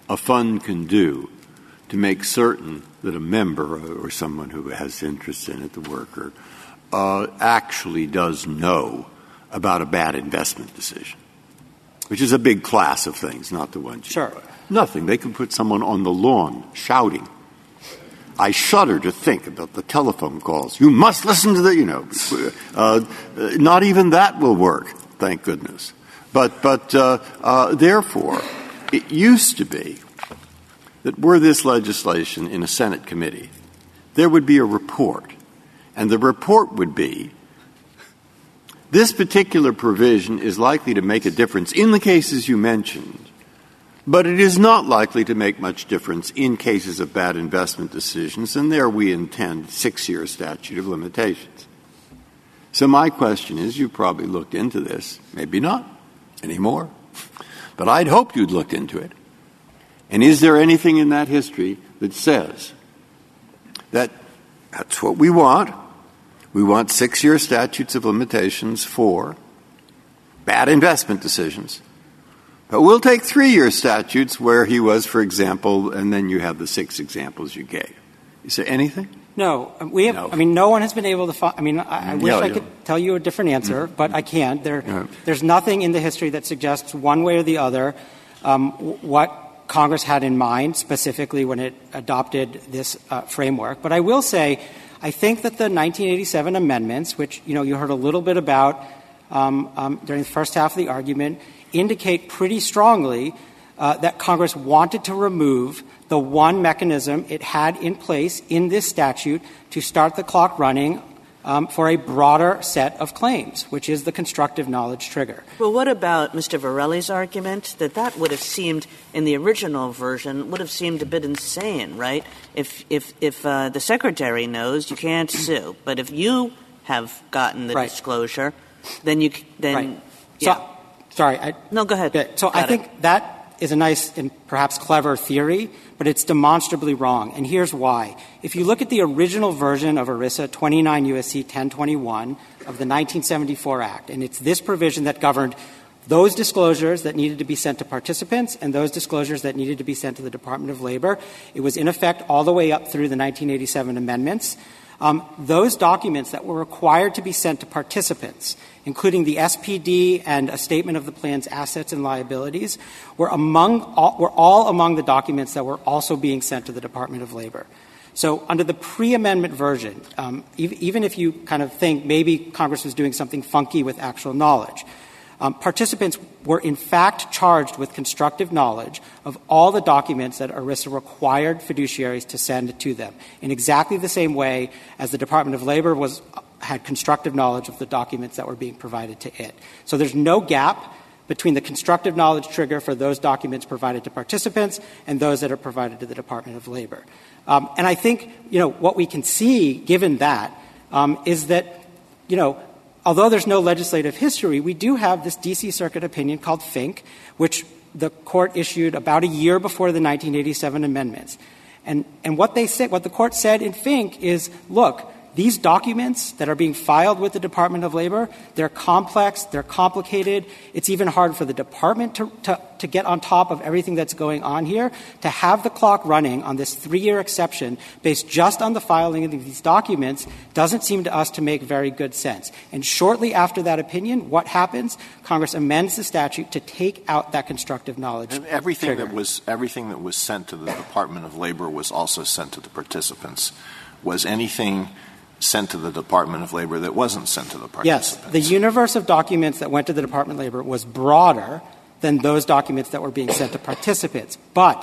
a fund can do to make certain that a member or someone who has interest in it, the worker, uh, actually does know about a bad investment decision, which is a big class of things, not the one. Sure. Buy. Nothing. They can put someone on the lawn shouting. I shudder to think about the telephone calls. You must listen to the, you know, uh, not even that will work, thank goodness. But, but uh, uh, therefore, it used to be that were this legislation in a Senate committee, there would be a report, and the report would be, this particular provision is likely to make a difference in the cases you mentioned, but it is not likely to make much difference in cases of bad investment decisions, and there we intend six-year statute of limitations. So my question is, you probably looked into this, maybe not anymore, but I'd hoped you'd looked into it. And is there anything in that history that says that that's what we want? We want six-year statutes of limitations for bad investment decisions. But we'll take three-year statutes where he was, for example, and then you have the six examples you gave. Is there anything? No. We have, no. I mean, no one has been able to find – I mean, I, I wish no, I could no. tell you a different answer, mm-hmm. but I can't. There, no. There's nothing in the history that suggests one way or the other um, what Congress had in mind specifically when it adopted this uh, framework. But I will say I think that the nineteen eighty-seven amendments, which, you know, you heard a little bit about um, um, during the first half of the argument – indicate pretty strongly uh, that Congress wanted to remove the one mechanism it had in place in this statute to start the clock running um, for a broader set of claims, which is the constructive knowledge trigger. Well, what about Mister Verrilli's argument that that would have seemed, in the original version, would have seemed a bit insane, right? If if if uh, the Secretary knows, you can't sue. But if you have gotten the right disclosure, then you then right. yeah. So, sorry. I, no, go ahead. So Got I it. think that is a nice and perhaps clever theory, but it's demonstrably wrong. And here's why. If you look at the original version of ERISA, twenty-nine U S C ten twenty-one of the nineteen seventy-four Act, and it's this provision that governed those disclosures that needed to be sent to participants and those disclosures that needed to be sent to the Department of Labor. It was in effect all the way up through the nineteen eighty-seven amendments. Um, those documents that were required to be sent to participants, including the S P D and a statement of the plan's assets and liabilities, were among all, were all among the documents that were also being sent to the Department of Labor. So under the pre-amendment version, um, e- even if you kind of think maybe Congress was doing something funky with actual knowledge, um, participants were in fact charged with constructive knowledge of all the documents that ERISA required fiduciaries to send to them in exactly the same way as the Department of Labor was had constructive knowledge of the documents that were being provided to it. So there's no gap between the constructive knowledge trigger for those documents provided to participants and those that are provided to the Department of Labor. Um, and I think, you know, what we can see, given that, um, is that, you know, although there's no legislative history, we do have this D C Circuit opinion called Fink, which the court issued about a year before the nineteen eighty-seven amendments. And, and what they said, what the court said in Fink is, look, these documents that are being filed with the Department of Labor, they're complex, they're complicated. It's even hard for the department to, to, to get on top of everything that's going on here. To have the clock running on this three-year exception based just on the filing of these documents doesn't seem to us to make very good sense. And shortly after that opinion, what happens? Congress amends the statute to take out that constructive knowledge. And everything trigger. that was everything that was sent to the Department of Labor was also sent to the participants. Was anything sent to the Department of Labor that wasn't sent to the participants? Yes. The universe of documents that went to the Department of Labor was broader than those documents that were being sent to participants. But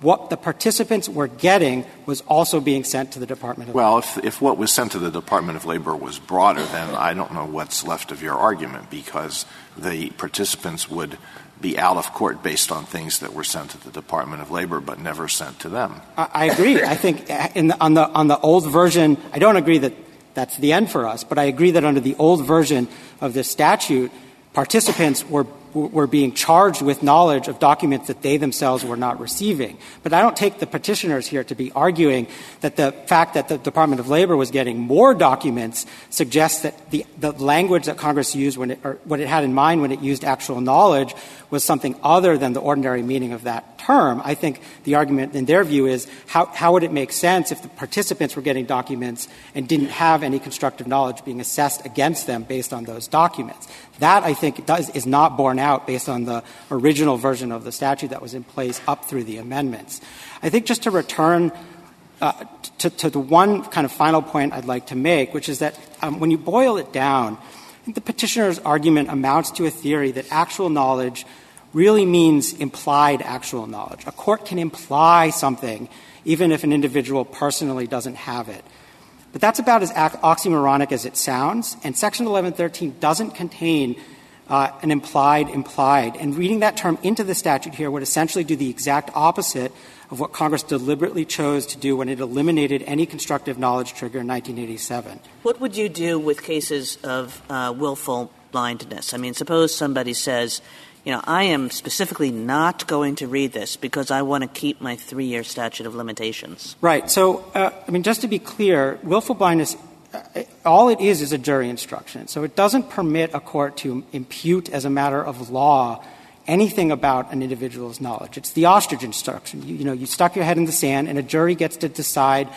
what the participants were getting was also being sent to the Department of well, Labor. Well, if, if what was sent to the Department of Labor was broader, then I don't know what's left of your argument, because the participants would be out of court based on things that were sent to the Department of Labor but never sent to them. I, I agree. I think in the, on the on the old version, I don't agree that that's the end for us, but I agree that under the old version of this statute, participants were were being charged with knowledge of documents that they themselves were not receiving. But I don't take the petitioners here to be arguing that the fact that the Department of Labor was getting more documents suggests that the, the language that Congress used when it, or what it had in mind when it used actual knowledge was something other than the ordinary meaning of that term. I think the argument in their view is how, how would it make sense if the participants were getting documents and didn't have any constructive knowledge being assessed against them based on those documents? That, I think, does, is not borne out based on the original version of the statute that was in place up through the amendments. I think just to return uh, to, to the one kind of final point I'd like to make, which is that um, when you boil it down, I think the petitioner's argument amounts to a theory that actual knowledge really means implied actual knowledge. A court can imply something even if an individual personally doesn't have it. But that's about as oxymoronic as it sounds, and Section eleven thirteen doesn't contain uh, an implied implied. And reading that term into the statute here would essentially do the exact opposite of what Congress deliberately chose to do when it eliminated any constructive knowledge trigger in nineteen eighty-seven. What would you do with cases of uh, willful blindness? I mean, suppose somebody says, you know, I am specifically not going to read this because I want to keep my three-year statute of limitations. Right. So, uh, I mean, just to be clear, willful blindness, uh, all it is is a jury instruction. So it doesn't permit a court to impute as a matter of law anything about an individual's knowledge. It's the ostrich instruction. You, you know, you stuck your head in the sand, and a jury gets to decide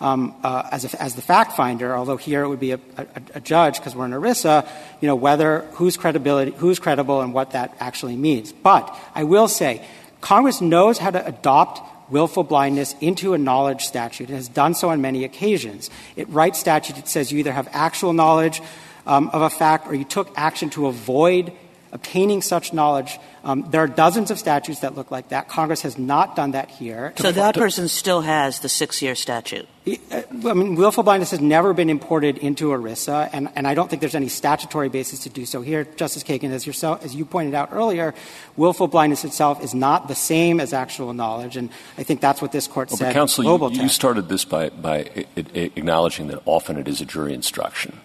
um, uh, as, a, as the fact finder, although here it would be a, a, a judge because we're in ERISA, you know, whether whose credibility, who's credible and what that actually means. But I will say Congress knows how to adopt willful blindness into a knowledge statute. It has done so on many occasions. It writes statute that says you either have actual knowledge um, of a fact or you took action to avoid obtaining such knowledge. Um, there are dozens of statutes that look like that. Congress has not done that here. So that person still has the six-year statute. I mean, willful blindness has never been imported into ERISA, and, and I don't think there's any statutory basis to do so here. Justice Kagan, as, yourself, as you pointed out earlier, willful blindness itself is not the same as actual knowledge, and I think that's what this Court well, said. But counsel, Global you, you started this by, by it, it, acknowledging that often it is a jury instruction,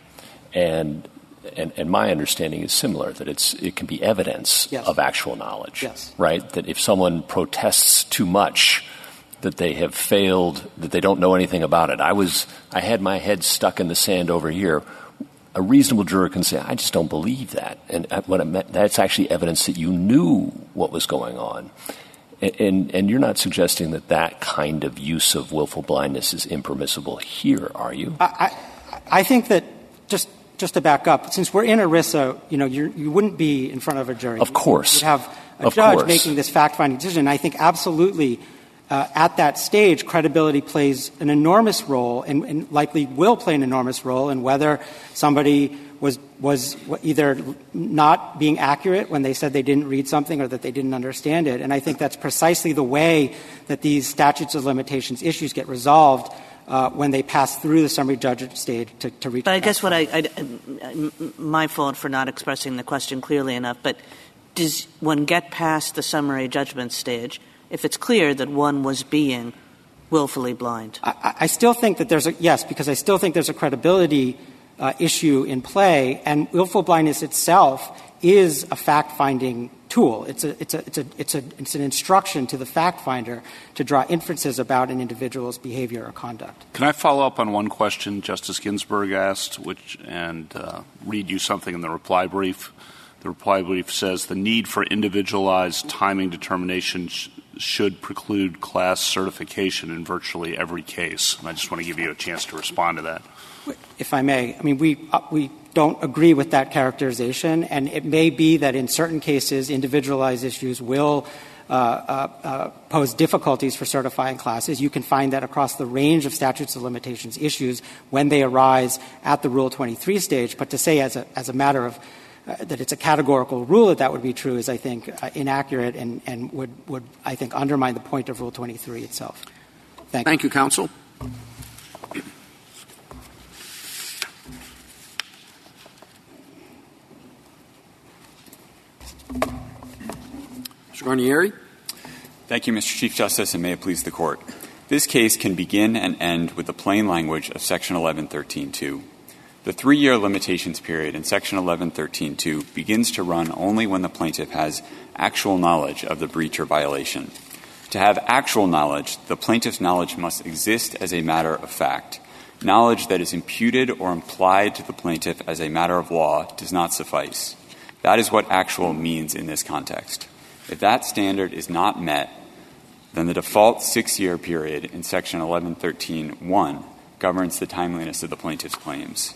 and and, and my understanding is similar, that it's it can be evidence yes. of actual knowledge, yes. right? That if someone protests too much, that they have failed, that they don't know anything about it. I was I had my head stuck in the sand over here. A reasonable juror can say, I just don't believe that. And what I meant, that's actually evidence that you knew what was going on. And, and, and you're not suggesting that that kind of use of willful blindness is impermissible here, are you? I, I, I think that, just just to back up, since we're in ERISA, you know, you're, you wouldn't be in front of a jury. Of course. You'd have a of judge course. making this fact-finding decision. I think absolutely uh, at that stage, credibility plays an enormous role and, and likely will play an enormous role in whether somebody was was either not being accurate when they said they didn't read something or that they didn't understand it. And I think that's precisely the way that these statutes of limitations issues get resolved uh, when they pass through the summary judgment stage to, to reach. But I guess what I, I – my fault for not expressing the question clearly enough, but does one get past the summary judgment stage if it's clear that one was being willfully blind? I, I still think that there's a – yes, because I still think there's a credibility – Uh, issue in play, and willful blindness itself is a fact-finding tool. It's a, it's a, it's a, it's a, it's an instruction to the fact finder to draw inferences about an individual's behavior or conduct. Can I follow up on one question Justice Ginsburg asked, which and uh, read you something in the reply brief? The reply brief says the need for individualized timing determination sh- should preclude class certification in virtually every case. And I just want to give you a chance to respond to that. If I may, I mean, we uh, we don't agree with that characterization, and it may be that in certain cases, individualized issues will uh, uh, uh, pose difficulties for certifying classes. You can find that across the range of statutes of limitations issues when they arise at the Rule twenty-three stage. But to say as a as a matter of uh, that it's a categorical rule that that would be true is, I think, uh, inaccurate and and would would I think undermine the point of Rule twenty-three itself. Thank you. Thank you, counsel. Mister Guarnieri. Thank you, Mister Chief Justice, and may it please the Court. This case can begin and end with the plain language of Section eleven thirteen two. The three-year limitations period in Section eleven thirteen two begins to run only when the plaintiff has actual knowledge of the breach or violation. To have actual knowledge, the plaintiff's knowledge must exist as a matter of fact. Knowledge that is imputed or implied to the plaintiff as a matter of law does not suffice. That is what actual means in this context. If that standard is not met, then the default six-year period in Section eleven thirteen one governs the timeliness of the plaintiff's claims.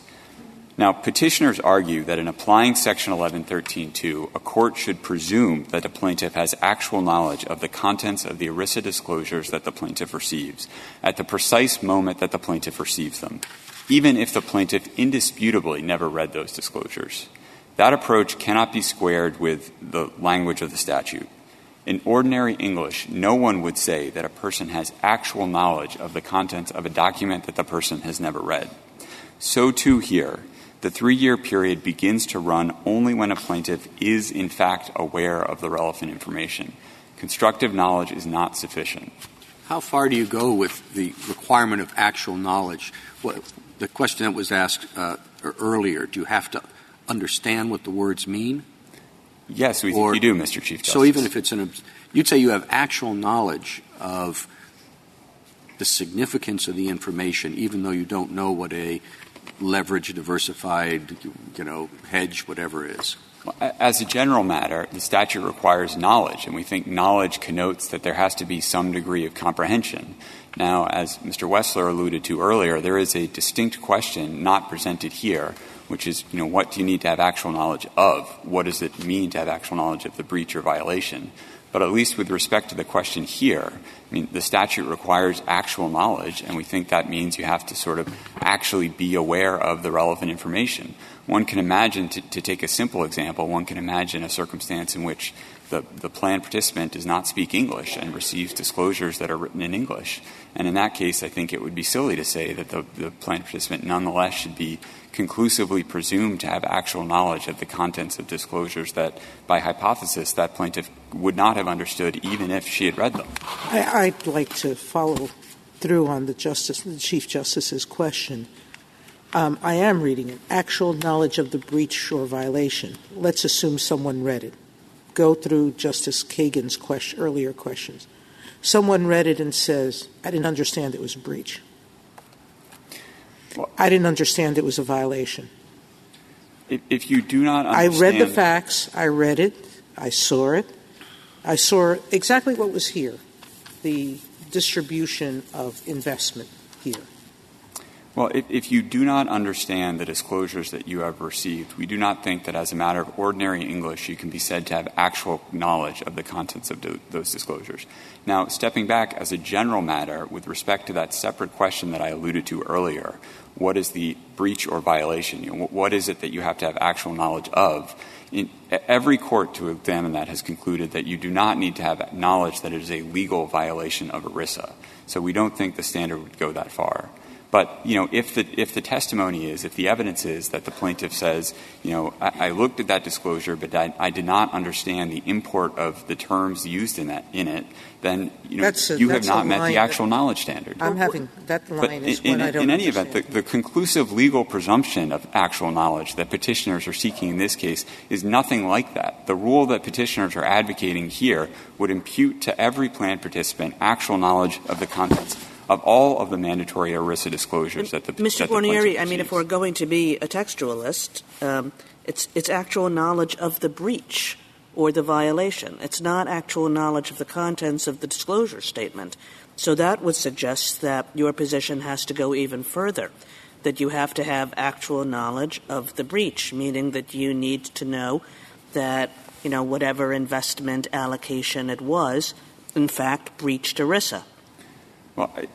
Now, petitioners argue that in applying Section eleven thirteen two, a court should presume that the plaintiff has actual knowledge of the contents of the ERISA disclosures that the plaintiff receives at the precise moment that the plaintiff receives them, even if the plaintiff indisputably never read those disclosures. That approach cannot be squared with the language of the statute. In ordinary English, no one would say that a person has actual knowledge of the contents of a document that the person has never read. So, too, here, the three-year period begins to run only when a plaintiff is, in fact, aware of the relevant information. Constructive knowledge is not sufficient. How far do you go with the requirement of actual knowledge? Well, the question that was asked uh, earlier, do you have to understand what the words mean? Yes, we or, think you do, Mister Chief Justice. So even if it's an – you'd say you have actual knowledge of the significance of the information, even though you don't know what a leveraged, diversified, you know, hedge, whatever is. As a general matter, the statute requires knowledge, and we think knowledge connotes that there has to be some degree of comprehension. Now, as Mister Wessler alluded to earlier, there is a distinct question not presented here, which is, you know, what do you need to have actual knowledge of? What does it mean to have actual knowledge of the breach or violation? But at least with respect to the question here, I mean, the statute requires actual knowledge, and we think that means you have to sort of actually be aware of the relevant information. One can imagine, to, to take a simple example, one can imagine a circumstance in which the, the plan participant does not speak English and receives disclosures that are written in English. And in that case, I think it would be silly to say that the, the plan participant nonetheless should be conclusively presumed to have actual knowledge of the contents of disclosures that, by hypothesis, that plaintiff would not have understood even if she had read them. I, I'd like to follow through on the, Justice, the Chief Justice's question. Um, I am reading it. Actual knowledge of the breach or violation. Let's assume someone read it. Go through Justice Kagan's question, earlier questions. Someone read it and says, I didn't understand it was a breach. I didn't understand it was a violation. If, if you do not understand... I read the facts. I read it. I saw it. I saw exactly what was here, the distribution of investment here. Well, if, if you do not understand the disclosures that you have received, we do not think that as a matter of ordinary English you can be said to have actual knowledge of the contents of do- those disclosures. Now, stepping back as a general matter with respect to that separate question that I alluded to earlier, what is the breach or violation? You know, what is it that you have to have actual knowledge of? In every court to examine that has concluded that you do not need to have knowledge that it is a legal violation of ERISA. So we don't think the standard would go that far. But, you know, if the if the testimony is, if the evidence is that the plaintiff says, you know, I, I looked at that disclosure, but I, I did not understand the import of the terms used in that in it, then, you know, a, you have not met the actual knowledge standard. I'm having that line but is in, one in, I don't in any understand. event, the, the conclusive legal presumption of actual knowledge that petitioners are seeking in this case is nothing like that. The rule that petitioners are advocating here would impute to every plan participant actual knowledge of the contents of all of the mandatory ERISA disclosures that the Mister Guarnieri, I mean, if we're going to be a textualist, um, it's it's actual knowledge of the breach or the violation. It's not actual knowledge of the contents of the disclosure statement. So that would suggest that your position has to go even further, that you have to have actual knowledge of the breach, meaning that you need to know that, you know, whatever investment allocation it was, in fact, breached ERISA. Well, I,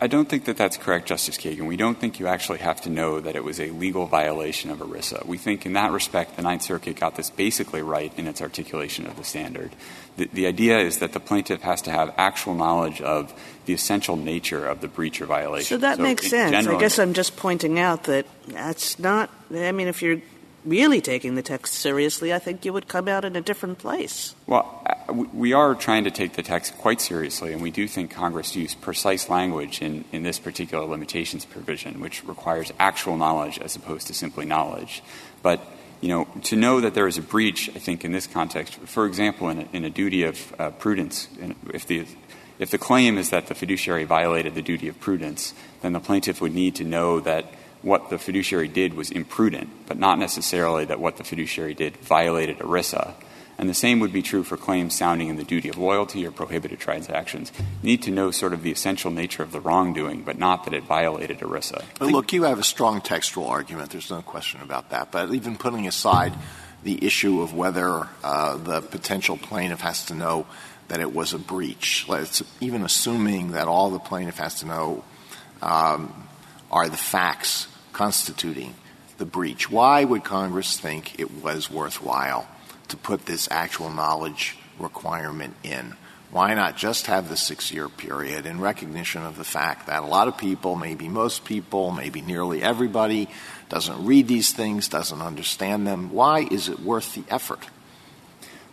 I don't think that that's correct, Justice Kagan. We don't think you actually have to know that it was a legal violation of ERISA. We think in that respect the Ninth Circuit got this basically right in its articulation of the standard. The, the idea is that the plaintiff has to have actual knowledge of the essential nature of the breach or violation. So that so makes sense. I guess I'm just pointing out that that's not – I mean, if you're – really taking the text seriously, I think you would come out in a different place. Well, we are trying to take the text quite seriously, and we do think Congress used precise language in, in this particular limitations provision, which requires actual knowledge as opposed to simply knowledge. But, you know, to know that there is a breach, I think, in this context, for example, in a, in a duty of uh, prudence, if the if the claim is that the fiduciary violated the duty of prudence, then the plaintiff would need to know that what the fiduciary did was imprudent, but not necessarily that what the fiduciary did violated ERISA. And the same would be true for claims sounding in the duty of loyalty or prohibited transactions. You need to know sort of the essential nature of the wrongdoing, but not that it violated ERISA. But look, you have a strong textual argument. There's no question about that. But even putting aside the issue of whether uh, the potential plaintiff has to know that it was a breach, let's, even assuming that all the plaintiff has to know um, are the facts constituting the breach. Why would Congress think it was worthwhile to put this actual knowledge requirement in? Why not just have the six-year period in recognition of the fact that a lot of people, maybe most people, maybe nearly everybody, doesn't read these things, doesn't understand them? Why is it worth the effort?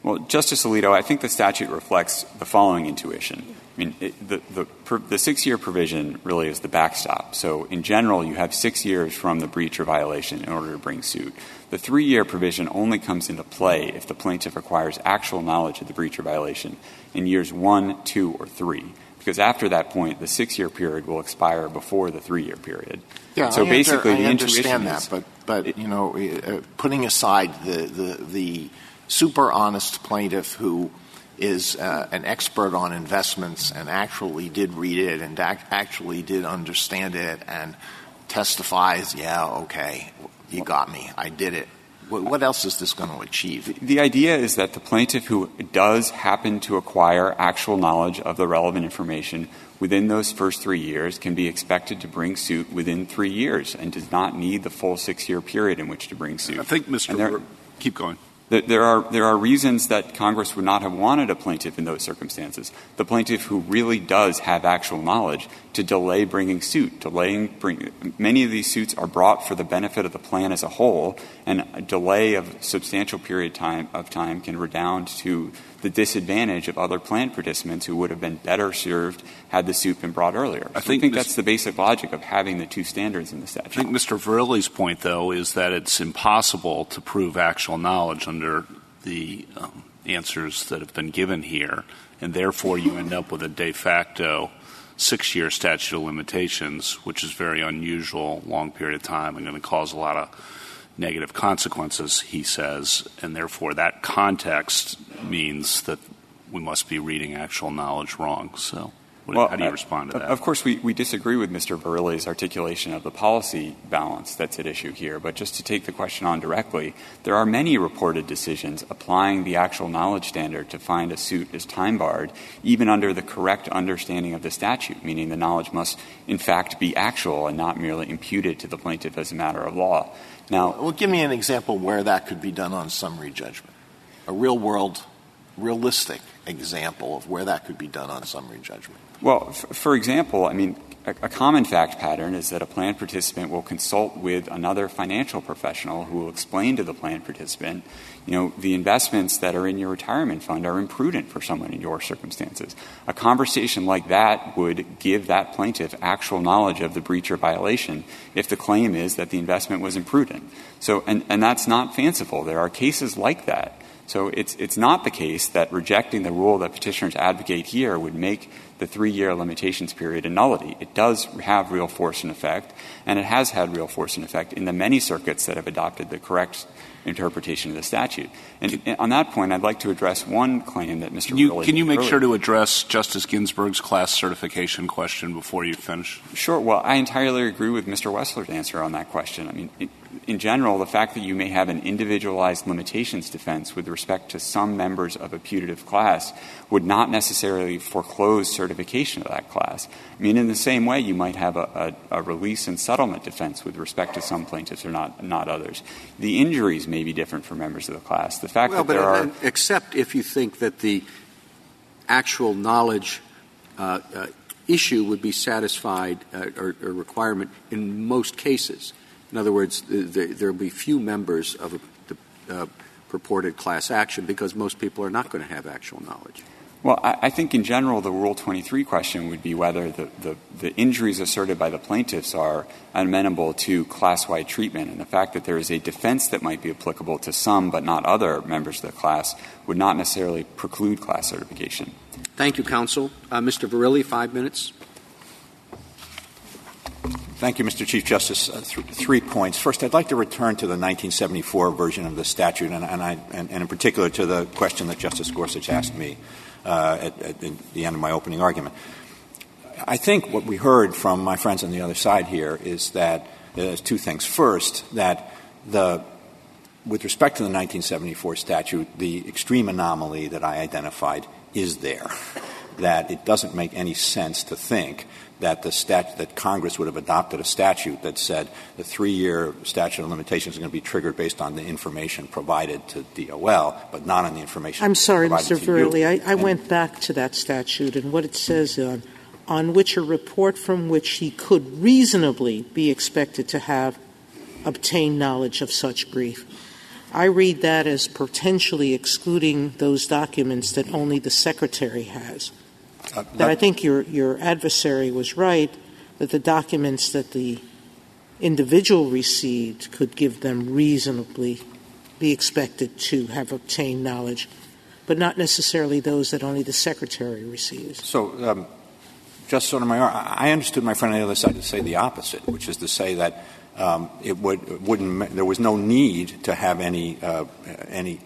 Well, Justice Alito, I think the statute reflects the following intuition. I mean, it, the, the, per, the six-year provision really is the backstop. So in general, you have six years from the breach or violation in order to bring suit. The three-year provision only comes into play if the plaintiff acquires actual knowledge of the breach or violation in years one, two, or three, because after that point, the six-year period will expire before the three-year period. Yeah, so I basically, under, I the understand that, is, but, but, you know, uh, putting aside the, the, the super-honest plaintiff who is uh, an expert on investments and actually did read it and ac- actually did understand it and testifies, yeah, okay, you got me, I did it. W- what else is this going to achieve? The, the idea is that the plaintiff who does happen to acquire actual knowledge of the relevant information within those first three years can be expected to bring suit within three years and does not need the full six-year period in which to bring suit. I think, Mister — Keep going. There are, there are reasons that Congress would not have wanted a plaintiff in those circumstances, the plaintiff who really does have actual knowledge, to delay bringing suit. Delaying bring, many of these suits are brought for the benefit of the plan as a whole, and a delay of substantial period time, of time can redound to the disadvantage of other plan participants who would have been better served had the suit been brought earlier. So I think, I think that's the basic logic of having the two standards in the statute. I think Mister Verrilli's point, though, is that it's impossible to prove actual knowledge under the um, answers that have been given here, and therefore you end up with a de facto six-year statute of limitations, which is very unusual, long period of time, and going to cause a lot of negative consequences, he says, and therefore that context means that we must be reading actual knowledge wrong. So what, well, how do you uh, respond to that? Of course, we, we disagree with Mister Verrilli's articulation of the policy balance that's at issue here. But just to take the question on directly, there are many reported decisions applying the actual knowledge standard to find a suit is time-barred, even under the correct understanding of the statute, meaning the knowledge must, in fact, be actual and not merely imputed to the plaintiff as a matter of law. Now, well, give me an example where that could be done on summary judgment, a real-world, realistic example of where that could be done on summary judgment. Well, f- for example, I mean, a-, a common fact pattern is that a plan participant will consult with another financial professional who will explain to the plan participant, you know, the investments that are in your retirement fund are imprudent for someone in your circumstances. A conversation like that would give that plaintiff actual knowledge of the breach or violation if the claim is that the investment was imprudent. So, and, and that's not fanciful. There are cases like that. So it's it's not the case that rejecting the rule that petitioners advocate here would make the three-year limitations period a nullity. It does have real force and effect, and it has had real force and effect in the many circuits that have adopted the correct interpretation of the statute. And, and on that point, I'd like to address one claim that Mister Can you, can you make earlier. Sure to address Justice Ginsburg's class certification question before you finish? Sure. Well, I entirely agree with Mister Wessler's answer on that question. I mean, it, in general, the fact that you may have an individualized limitations defense with respect to some members of a putative class would not necessarily foreclose certification of that class. I mean, in the same way, you might have a, a, a release and settlement defense with respect to some plaintiffs or not, not others. The injuries may be different for members of the class. The fact well, that there are — except if you think that the actual knowledge uh, uh, issue would be satisfied uh, or, or requirement in most cases. In other words, there will be few members of a, the uh, purported class action because most people are not going to have actual knowledge. Well, I, I think in general the Rule twenty-three question would be whether the, the, the injuries asserted by the plaintiffs are amenable to class-wide treatment, and the fact that there is a defense that might be applicable to some but not other members of the class would not necessarily preclude class certification. Thank you, counsel. Uh, Mister Verrilli, five minutes. Thank you, Mister Chief Justice. Uh, th- three points. First, I'd like to return to the nineteen seventy-four version of the statute, and, and, I, and, and in particular to the question that Justice Gorsuch asked me uh, at, at the end of my opening argument. I think what we heard from my friends on the other side here is that there's uh, two things. First, that the with respect to the nineteen seventy-four statute, the extreme anomaly that I identified is there, that it doesn't make any sense to think that the stat- that Congress would have adopted a statute that said the three-year statute of limitations is going to be triggered based on the information provided to D O L, but not on the information I'm sorry, provided Mister to Verrilli, you. I'm sorry, Mister Verrilli. I, I went back to that statute and what it says on, on which a report from which he could reasonably be expected to have obtained knowledge of such brief. I read that as potentially excluding those documents that only the Secretary has. Uh, that, that I think your, your adversary was right, that the documents that the individual received could give them reasonably be expected to have obtained knowledge, but not necessarily those that only the Secretary receives. So, um, Justice Sotomayor, I understood my friend on the other side to say the opposite, which is to say that um, it would it wouldn't there was no need to have any uh, any.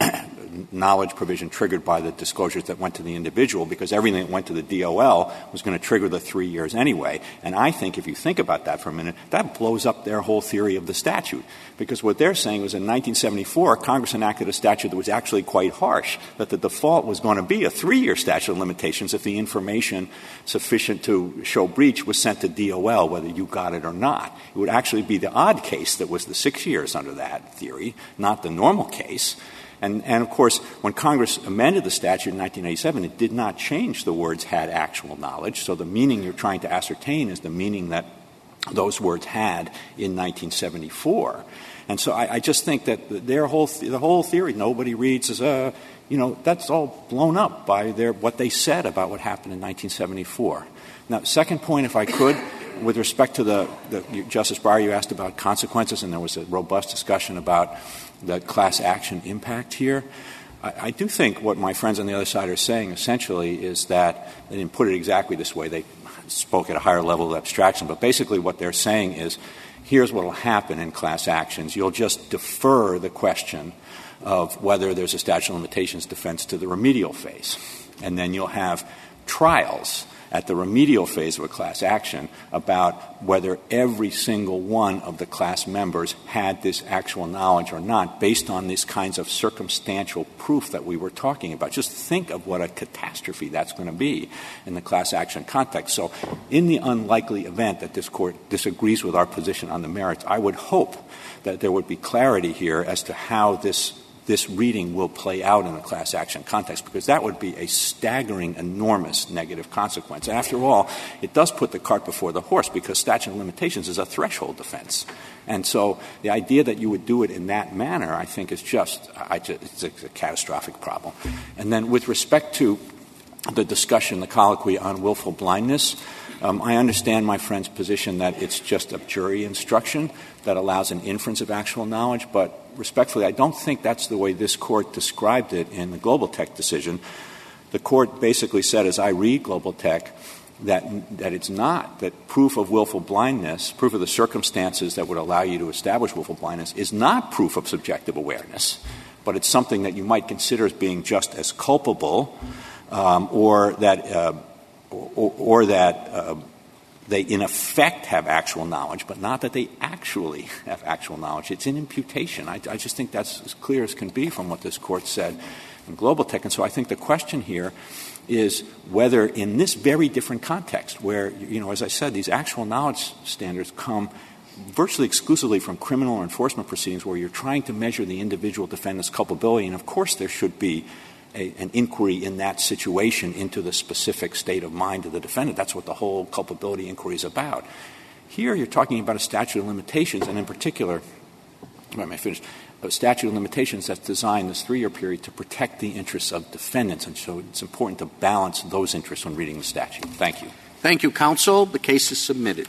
knowledge provision triggered by the disclosures that went to the individual because everything that went to the D O L was going to trigger the three years anyway. And I think if you think about that for a minute, that blows up their whole theory of the statute because what they're saying was in nineteen seventy-four, Congress enacted a statute that was actually quite harsh, that the default was going to be a three-year statute of limitations if the information sufficient to show breach was sent to D O L, whether you got it or not. It would actually be the odd case that was the six years under that theory, not the normal case. And, and, of course, when Congress amended the statute in nineteen eighty-seven, it did not change the words "had actual knowledge." So the meaning you're trying to ascertain is the meaning that those words had in nineteen seventy-four. And so I, I just think that their whole th- the whole theory, nobody reads as a, you know, that's all blown up by their what they said about what happened in nineteen seventy-four. Now, second point, if I could, with respect to the, the Justice Breyer, you asked about consequences, and there was a robust discussion about the class action impact here. I, I do think what my friends on the other side are saying essentially is that they didn't put it exactly this way. They spoke at a higher level of abstraction, but basically what they're saying is, here's what will happen in class actions. You'll just defer the question of whether there's a statute of limitations defense to the remedial phase, and then you'll have trials at the remedial phase of a class action about whether every single one of the class members had this actual knowledge or not, based on these kinds of circumstantial proof that we were talking about. Just think of what a catastrophe that's going to be in the class action context. So in the unlikely event that this Court disagrees with our position on the merits, I would hope that there would be clarity here as to how this this reading will play out in the class action context, because that would be a staggering, enormous negative consequence. And after all, it does put the cart before the horse, because statute of limitations is a threshold defense. And so the idea that you would do it in that manner, I think, is just, I just it's, a, it's a catastrophic problem. And then with respect to the discussion, the colloquy on willful blindness, Um, I understand my friend's position that it's just a jury instruction that allows an inference of actual knowledge, but respectfully, I don't think that's the way this Court described it in the Global Tech decision. The Court basically said, as I read Global Tech, that, that it's not, that proof of willful blindness, proof of the circumstances that would allow you to establish willful blindness, is not proof of subjective awareness, but it's something that you might consider as being just as culpable, um, or that uh, Or, or that uh, they, in effect, have actual knowledge, but not that they actually have actual knowledge. It's an imputation. I, I just think that's as clear as can be from what this Court said in Global Tech. And so I think the question here is whether in this very different context where, you know, as I said, these actual knowledge standards come virtually exclusively from criminal or enforcement proceedings where you're trying to measure the individual defendant's culpability, and, of course, there should be A, an inquiry in that situation into the specific state of mind of the defendant. That's what the whole culpability inquiry is about. Here you're talking about a statute of limitations, and in particular, I may finish, a statute of limitations that's designed this three-year period to protect the interests of defendants, and so it's important to balance those interests when reading the statute. Thank you. Thank you, counsel. The case is submitted.